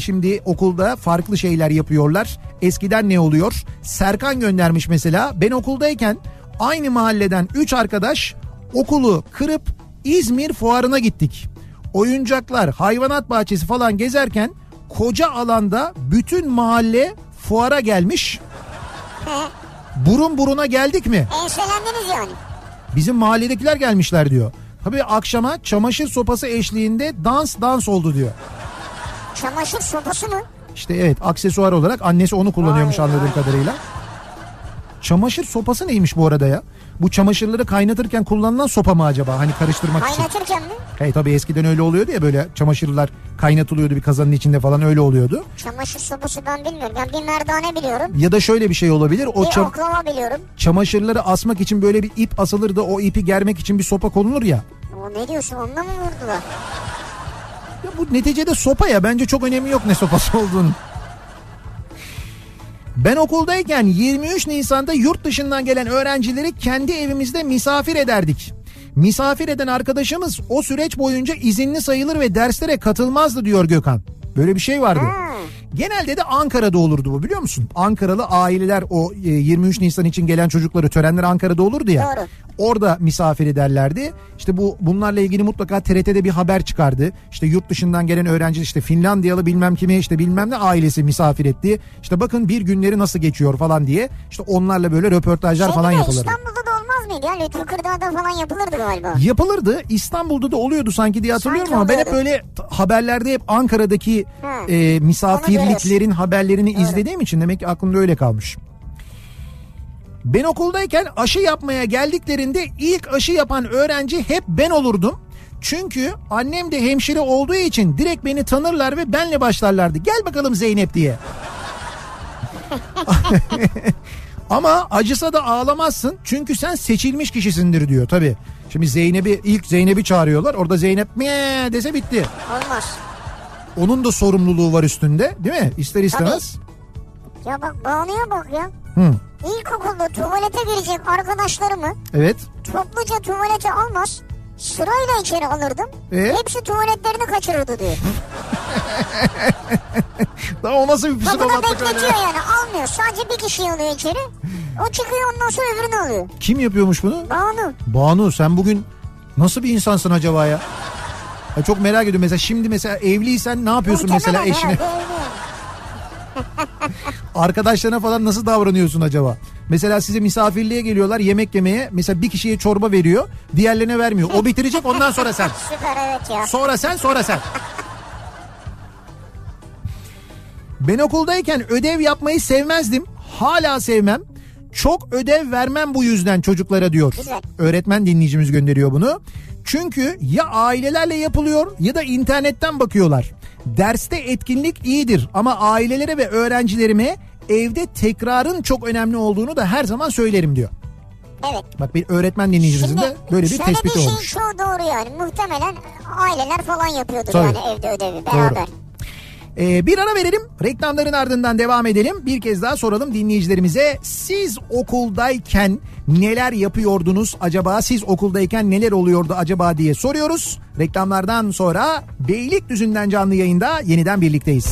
şimdi okulda farklı şeyler yapıyorlar. Eskiden ne oluyor? Serkan göndermiş mesela. Ben okuldayken aynı mahalleden 3 arkadaş okulu kırıp İzmir fuarına gittik. Oyuncaklar, hayvanat bahçesi falan gezerken koca alanda bütün mahalle fuara gelmiş. Burun buruna geldik mi? Enselendiniz yani. Bizim mahalledekiler gelmişler diyor. Tabii akşama çamaşır sopası eşliğinde dans oldu diyor. Çamaşır sopası mı? İşte evet, aksesuar olarak annesi onu kullanıyormuş anladığım kadarıyla. Çamaşır sopası neymiş bu arada ya? Bu çamaşırları kaynatırken kullanılan sopa mı acaba? Hani karıştırmak için. Kaynatırken mi? Hey tabii eskiden öyle oluyordu ya, böyle çamaşırlar kaynatılıyordu bir kazanın içinde falan, öyle oluyordu. Çamaşır sopası ben bilmiyorum. Ben bir merdane biliyorum. Ya da şöyle bir şey olabilir. O oklava biliyorum. Çamaşırları asmak için böyle bir ip asılır da o ipi germek için bir sopa konulur ya. O ne diyorsun, onunla mı vurdular? Ya bu neticede sopa ya, bence çok önemi yok ne sopası olduğunun. Ben okuldayken 23 Nisan'da yurt dışından gelen öğrencileri kendi evimizde misafir ederdik. Misafir eden arkadaşımız o süreç boyunca izinli sayılır ve derslere katılmazdı diyor Gökhan. Böyle bir şey vardı. Genelde de Ankara'da olurdu bu, biliyor musun? Ankaralı aileler o 23 Nisan için gelen çocukları, törenler Ankara'da olurdu ya. Doğru. Orada misafir ederlerdi. İşte bunlarla ilgili mutlaka TRT'de bir haber çıkardı. İşte yurt dışından gelen öğrenci, işte Finlandiyalı bilmem kimi, işte bilmem ne ailesi misafir etti. İşte bakın bir günleri nasıl geçiyor falan diye. İşte onlarla böyle röportajlar falan yapılırdı. İstanbul'da da olmaz mıydı ya? Lütfü Kırdağ'da falan yapılırdı galiba. Yapılırdı. İstanbul'da da oluyordu sanki diye hatırlıyorum sanki, ama ben hep böyle haberlerde hep Ankara'daki misafirliklerin haberlerini izlediğim için demek ki aklımda öyle kalmış. Ben okuldayken aşı yapmaya geldiklerinde ilk aşı yapan öğrenci hep ben olurdum. Çünkü annem de hemşire olduğu için direkt beni tanırlar ve benle başlarlardı. Gel bakalım Zeynep diye. Ama acısa da ağlamazsın çünkü sen seçilmiş kişisindir diyor tabii. Şimdi ilk Zeynep'i çağırıyorlar. Orada Zeynep mie dese bitti. Olmaz. Onun da sorumluluğu var üstünde, değil mi? İster istemez. Tabii. Ya bak, bağlıya bak ya. İlkokulda tuvalete girecek arkadaşlarımı topluca tuvalete almaz, sırayla içeri alırdım. Hepsi tuvaletlerini kaçırırdı diyor. Daha o nasıl bir psikopatlık öyle? Bekletiyor yani, almıyor. Sadece bir kişi alıyor içeri. O çıkıyor, ondan sonra öbürünü alıyor. Kim yapıyormuş bunu? Banu, sen bugün nasıl bir insansın acaba ya? Ya çok merak ediyorum mesela, şimdi mesela evliysen ne yapıyorsun mesela eşine? Arkadaşlarına falan nasıl davranıyorsun acaba? Mesela size misafirliğe geliyorlar yemek yemeye. Mesela bir kişiye çorba veriyor, diğerlerine vermiyor. O bitirecek, ondan sonra sen. Süper, evet ya. Sonra sen. Ben okuldayken ödev yapmayı sevmezdim. Hala sevmem. Çok ödev vermem bu yüzden çocuklara diyor. Güzel. Öğretmen dinleyicimiz gönderiyor bunu. Çünkü ya ailelerle yapılıyor ya da internetten bakıyorlar. Derste etkinlik iyidir ama ailelere ve öğrencilerime evde tekrarın çok önemli olduğunu da her zaman söylerim diyor. Evet. Bak, bir öğretmen dinleyicimizin de böyle bir tespiti olmuş. Şimdi şöyle bir şey, doğru yani, muhtemelen aileler falan yapıyordur. Tabii. Yani evde ödevi beraber. Bir ara verelim, reklamların ardından devam edelim. Bir kez daha soralım dinleyicilerimize, siz okuldayken neler yapıyordunuz acaba, siz okuldayken neler oluyordu acaba diye soruyoruz. Reklamlardan sonra Beylikdüzü'nden canlı yayında yeniden birlikteyiz.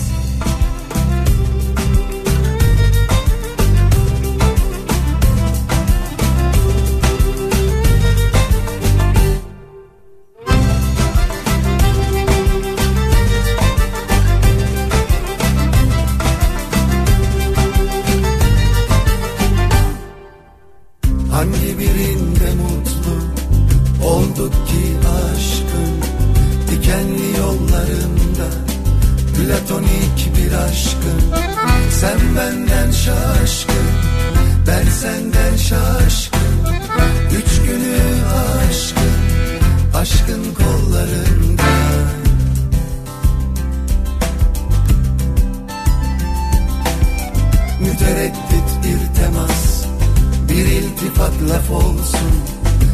Şafak laf olsun,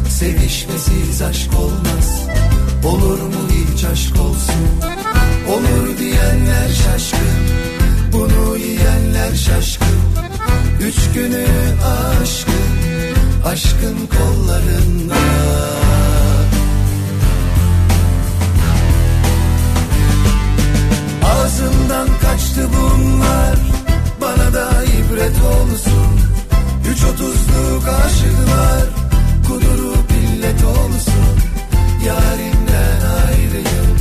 sevişmesiz aşk olmaz. Olur mu hiç aşk olsun? Olur diyenler şaşkın, bunu yiyenler şaşkın. Üç günü aşkın, aşkın kollarında. Ağzımdan kaçtı bunlar, bana da ibret olsun. 3.30'luk aşıklar, kudurup illet olsun. Yarimden ayrıyım,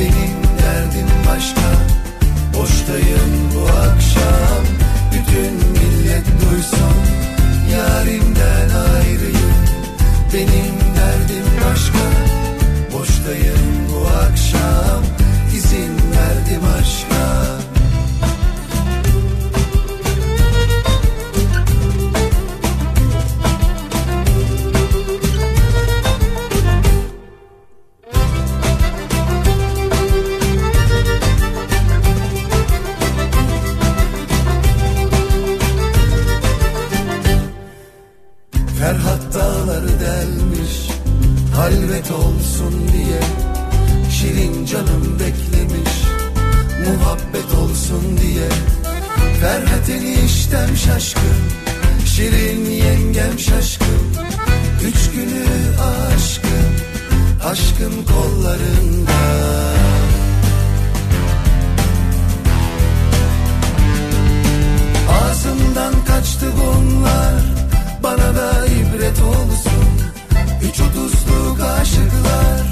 benim derdim başka. Boştayım bu akşam, bütün millet duysun. Yarimden ayrıyım, benim derdim başka. Boştayım bu akşam, izin verdim aşka. Halvet olsun diye şirin canım beklemiş, muhabbet olsun diye. Ferhat eniştem şaşkın, şirin yengem şaşkın. Üç günü aşkın, aşkın kollarında. Ağzımdan kaçtı bunlar, bana da ibret olsun. 3.30'luk aşıklar,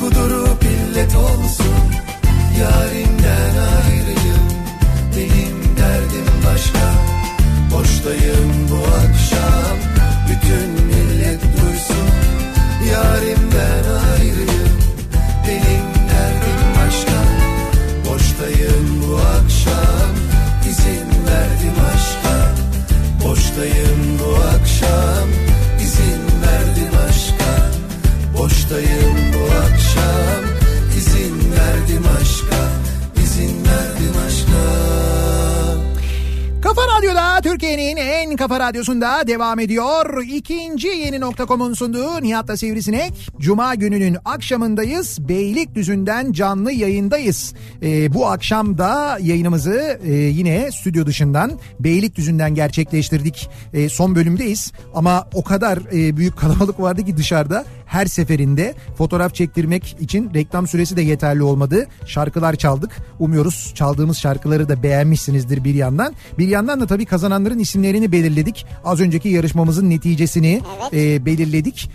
kudurup illet olsun. Yarimden ayrıyım, benim derdim başka. Boştayım bu akşam, bütün millet duysun. Yarimden ayrıyım, benim derdim başka. Boştayım bu akşam, izin verdim aşka. Boştayım bu akşam, izin verdim aşka. Boştayım bu akşam, izin verdim aşka, izin verdim aşka. Kafa Radyo'da, Türkiye'nin en kafa radyosunda devam ediyor. 2. Yeni Nokta.com'un sunduğu Nihat'la Sivrisinek. Cuma gününün akşamındayız. Beylikdüzü'nden canlı yayındayız. Bu akşam da yayınımızı yine stüdyo dışından, Beylikdüzü'nden gerçekleştirdik. Son bölümdeyiz ama o kadar büyük kalabalık vardı ki dışarıda, her seferinde fotoğraf çektirmek için reklam süresi de yeterli olmadı. Şarkılar çaldık. Umuyoruz çaldığımız şarkıları da beğenmişsinizdir bir yandan. Bir yandan da tabii kazananların isimlerini belirledik. Az önceki yarışmamızın neticesini belirledik.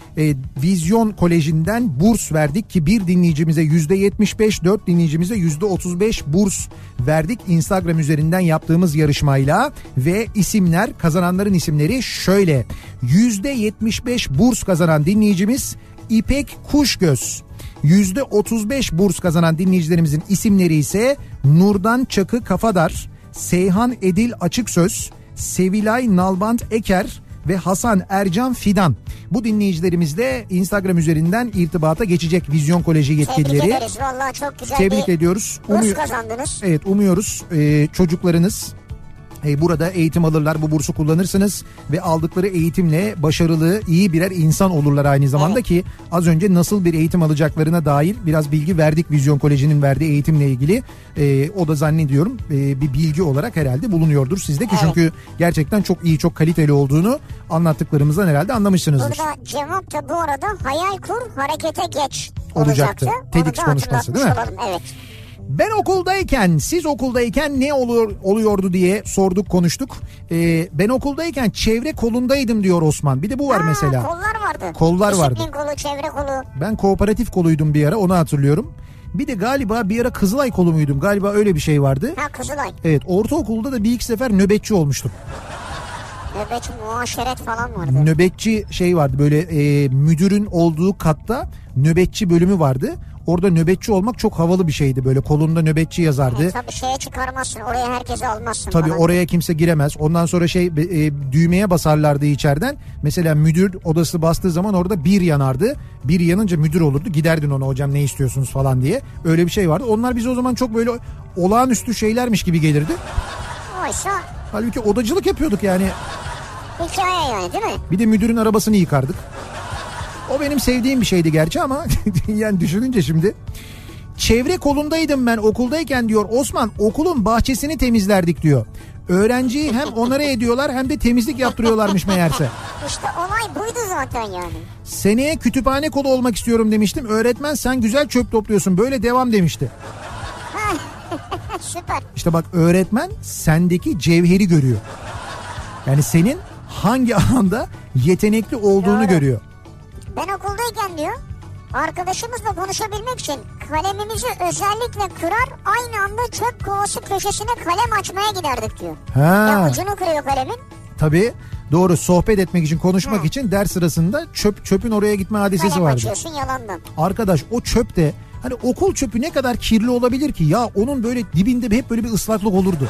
Vizyon Koleji'nden burs verdik ki bir dinleyicimize %75, 4 dinleyicimize %35 burs verdik. Instagram üzerinden yaptığımız yarışmayla ve isimler, kazananların isimleri şöyle. %75 burs kazanan dinleyicimiz İpek Kuşgöz. %35 burs kazanan dinleyicilerimizin isimleri ise Nurdan Çakı Kafadar, Seyhan Edil Açıksöz, Sevilay Nalbant Eker ve Hasan Ercan Fidan. Bu dinleyicilerimizle Instagram üzerinden irtibata geçecek Vizyon Koleji yetkilileri. Tebrik ederiz, vallahi çok güzel. Tebrik ediyoruz. Burs kazandınız. Evet, umuyoruz çocuklarınız burada eğitim alırlar, bu bursu kullanırsınız ve aldıkları eğitimle başarılı, iyi birer insan olurlar aynı zamanda. Evet. Ki az önce nasıl bir eğitim alacaklarına dair biraz bilgi verdik, Vizyon Koleji'nin verdiği eğitimle ilgili. O da zannediyorum bir bilgi olarak herhalde bulunuyordur sizdeki. Evet. Çünkü gerçekten çok iyi, çok kaliteli olduğunu anlattıklarımızdan herhalde anlamışsınızdır. Burada cevap da bu arada hayal kur, harekete geç olacaktı. TEDx konuşması değil mi? Evet. Ben okuldayken, siz okuldayken ne oluyordu diye sorduk, konuştuk. Ben okuldayken çevre kolundaydım diyor Osman. Bir de bu var mesela. Kollar vardı. Kollar vardı. Disiplin kolu, çevre kolu. Ben kooperatif koluydum bir ara, onu hatırlıyorum. Bir de galiba bir ara Kızılay kolu muydum? Galiba öyle bir şey vardı. Ha, Kızılay. Evet, ortaokulda da bir iki sefer nöbetçi olmuştum. Nöbetçi muaşeret falan vardı. Nöbetçi şey vardı böyle, müdürün olduğu katta nöbetçi bölümü vardı. Orada nöbetçi olmak çok havalı bir şeydi. Böyle kolunda nöbetçi yazardı. Tabii şeye çıkarmazsın. Oraya herkesi almazsın. Tabii bana. Oraya kimse giremez. Ondan sonra düğmeye basarlardı içeriden. Mesela müdür odası bastığı zaman orada bir yanardı. Bir yanınca müdür olurdu. Giderdin ona, hocam ne istiyorsunuz falan diye. Öyle bir şey vardı. Onlar bize o zaman çok böyle olağanüstü şeylermiş gibi gelirdi. Oysa. Halbuki odacılık yapıyorduk yani. Hikaye yani, değil mi? Bir de müdürün arabasını yıkardık. O benim sevdiğim bir şeydi gerçi ama yani düşününce şimdi. Çevre kolundaydım ben okuldayken diyor Osman, okulun bahçesini temizlerdik diyor. Öğrenciyi hem onara ediyorlar hem de temizlik yaptırıyorlarmış meğerse. İşte olay buydu zaten yani. Seneye kütüphane kolu olmak istiyorum demiştim. Öğretmen sen güzel çöp topluyorsun böyle devam demişti. Süper. İşte bak, öğretmen sendeki cevheri görüyor. Yani senin hangi alanda yetenekli olduğunu doğru görüyor. Ben okuldayken diyor arkadaşımızla konuşabilmek için kalemimizi özellikle kırar, aynı anda çöp kovası köşesine kalem açmaya giderdik diyor. Ya ucunu kırıyor kalemin. Tabii doğru, sohbet etmek için, konuşmak için ders sırasında çöpün oraya gitme adesi vardı. Kalem açıyorsun yalandan. Arkadaş o çöp de hani okul çöpü ne kadar kirli olabilir ki ya, onun böyle dibinde hep böyle bir ıslaklık olurdu.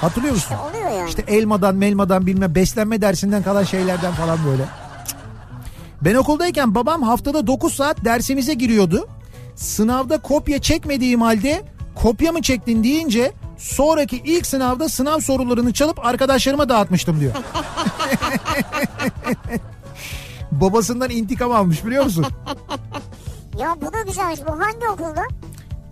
Hatırlıyor musun? İşte oluyor yani. İşte elmadan melmadan bilmem beslenme dersinden kalan şeylerden falan böyle. Ben okuldayken babam haftada 9 saat dersimize giriyordu. Sınavda kopya çekmediğim halde kopya mı çektin deyince sonraki ilk sınavda sınav sorularını çalıp arkadaşlarıma dağıtmıştım diyor. Babasından intikam almış biliyor musun? Ya bu da güzelmiş. Bu hangi okulda?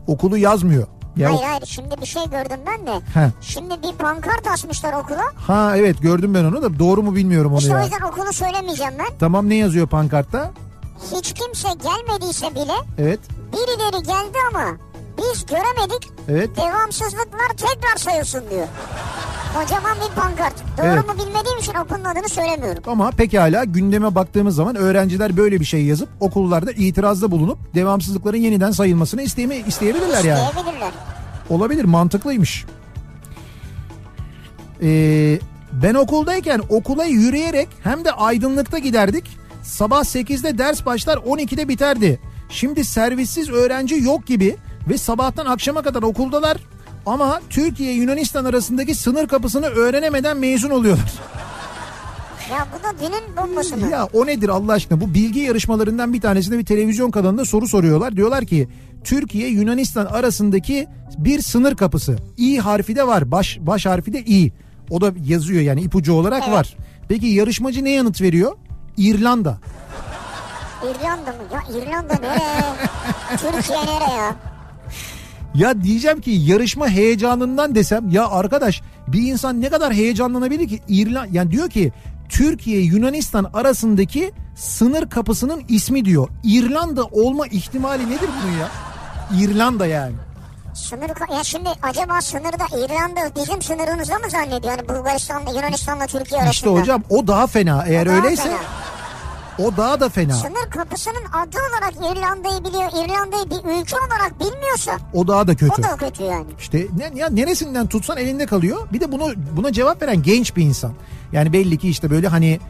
Okulu yazmıyor. Ya hayır şimdi bir şey gördüm ben de. He. Şimdi bir pankart asmışlar okula. Ha evet gördüm ben onu da doğru mu bilmiyorum onu işte ya. İşte o yüzden okulu söylemeyeceğim ben. Tamam, ne yazıyor pankartta? Hiç kimse gelmediyse bile. Evet. Birileri geldi ama biz göremedik. Evet. Devamsızlıklar tekrar sayılsın diyor. Kocaman bir pankart. Doğru evet mu bilmediğim için okulun adını söylemiyorum. Ama pekala, gündeme baktığımız zaman öğrenciler böyle bir şey yazıp okullarda itirazda bulunup devamsızlıkların yeniden sayılmasını isteyebilirler yani. İsteyebilirler. Olabilir, mantıklıymış. Ben okuldayken okula yürüyerek hem de aydınlıkta giderdik. Sabah 8'de ders başlar 12'de biterdi. Şimdi servissiz öğrenci yok gibi ve sabahtan akşama kadar okuldalar. Ama Türkiye Yunanistan arasındaki sınır kapısını öğrenemeden mezun oluyorlar. Ya bu da dinin bombası mı? Ya o nedir Allah aşkına? Bu bilgi yarışmalarından bir tanesinde bir televizyon kanalında soru soruyorlar. Diyorlar ki Türkiye Yunanistan arasındaki bir sınır kapısı. İ harfi de var. Baş harfi de İ. O da yazıyor yani ipucu olarak evet var. Peki yarışmacı ne yanıt veriyor? İrlanda. İrlanda mı? Ya İrlanda nereye? Türkiye nereye ya? Ya diyeceğim ki yarışma heyecanından desem, ya arkadaş bir insan ne kadar heyecanlanabilir ki? Yani diyor ki Türkiye Yunanistan arasındaki sınır kapısının ismi diyor. İrlanda olma ihtimali nedir bunun ya? İrlanda yani. Ya şimdi acaba sınırda İrlanda bizim sınırımızda mı zannediyor? Yani Bulgaristan'la Yunanistan'la Türkiye arasında. İşte hocam o daha fena eğer o öyleyse. Daha fena. O daha da fena. Sınır kapısının adı olarak İrlanda'yı biliyor. İrlanda'yı bir ülke olarak bilmiyorsa. O daha da kötü. O da kötü yani. İşte ya neresinden tutsan elinde kalıyor. Bir de buna cevap veren genç bir insan. Yani belli ki işte böyle hani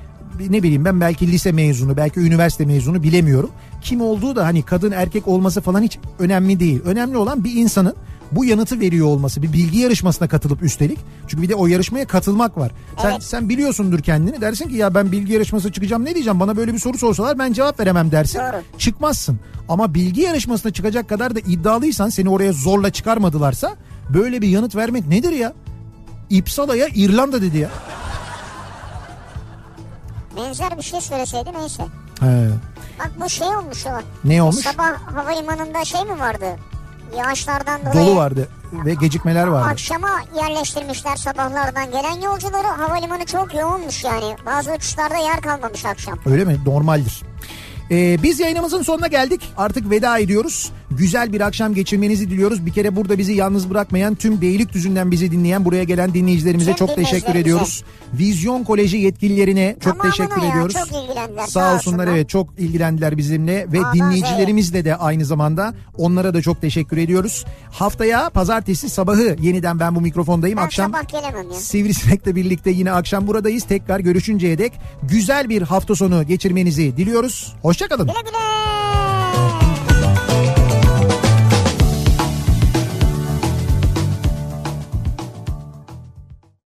ne bileyim ben, belki lise mezunu, belki üniversite mezunu, bilemiyorum. Kim olduğu da hani kadın erkek olması falan hiç önemli değil. Önemli olan bir insanın bu yanıtı veriyor olması, bir bilgi yarışmasına katılıp üstelik. Çünkü bir de o yarışmaya katılmak var. Evet. Sen biliyorsundur kendini, dersin ki ya ben bilgi yarışmasına çıkacağım, ne diyeceğim, bana böyle bir soru sorsalar ben cevap veremem dersin. Doğru. Çıkmazsın. Ama bilgi yarışmasına çıkacak kadar da iddialıysan, seni oraya zorla çıkarmadılarsa böyle bir yanıt vermek nedir ya? İpsala'ya İrlanda dedi ya. Benzer bir şey söyleseydi neyse. He. Bak bu şey olmuş o. Ne olmuş? Sabah havalimanında şey mi vardı? Yağışlardan dolayı dolu vardı ve gecikmeler vardı. Akşama yerleştirmişler sabahlardan gelen yolcuları. Havalimanı çok yoğunmuş yani. Bazı uçuşlarda yer kalmamış akşam. Öyle mi? Normaldir. Biz yayınımızın sonuna geldik. Artık veda ediyoruz. Güzel bir akşam geçirmenizi diliyoruz. Bir kere burada bizi yalnız bırakmayan, tüm Beylikdüzü'nden bizi dinleyen, buraya gelen dinleyicilerimize çok teşekkür ediyoruz. Vizyon Koleji yetkililerine çok teşekkür ediyoruz. Sağ olsunlar, evet çok ilgilendiler bizimle ve dinleyicilerimizle de aynı zamanda, onlara da çok teşekkür ediyoruz. Haftaya pazartesi sabahı yeniden ben bu mikrofondayım. Akşam Sivrisinek'le birlikte yine akşam buradayız. Tekrar görüşünceye dek güzel bir hafta sonu geçirmenizi diliyoruz. Hoşçakalın. Güle güle.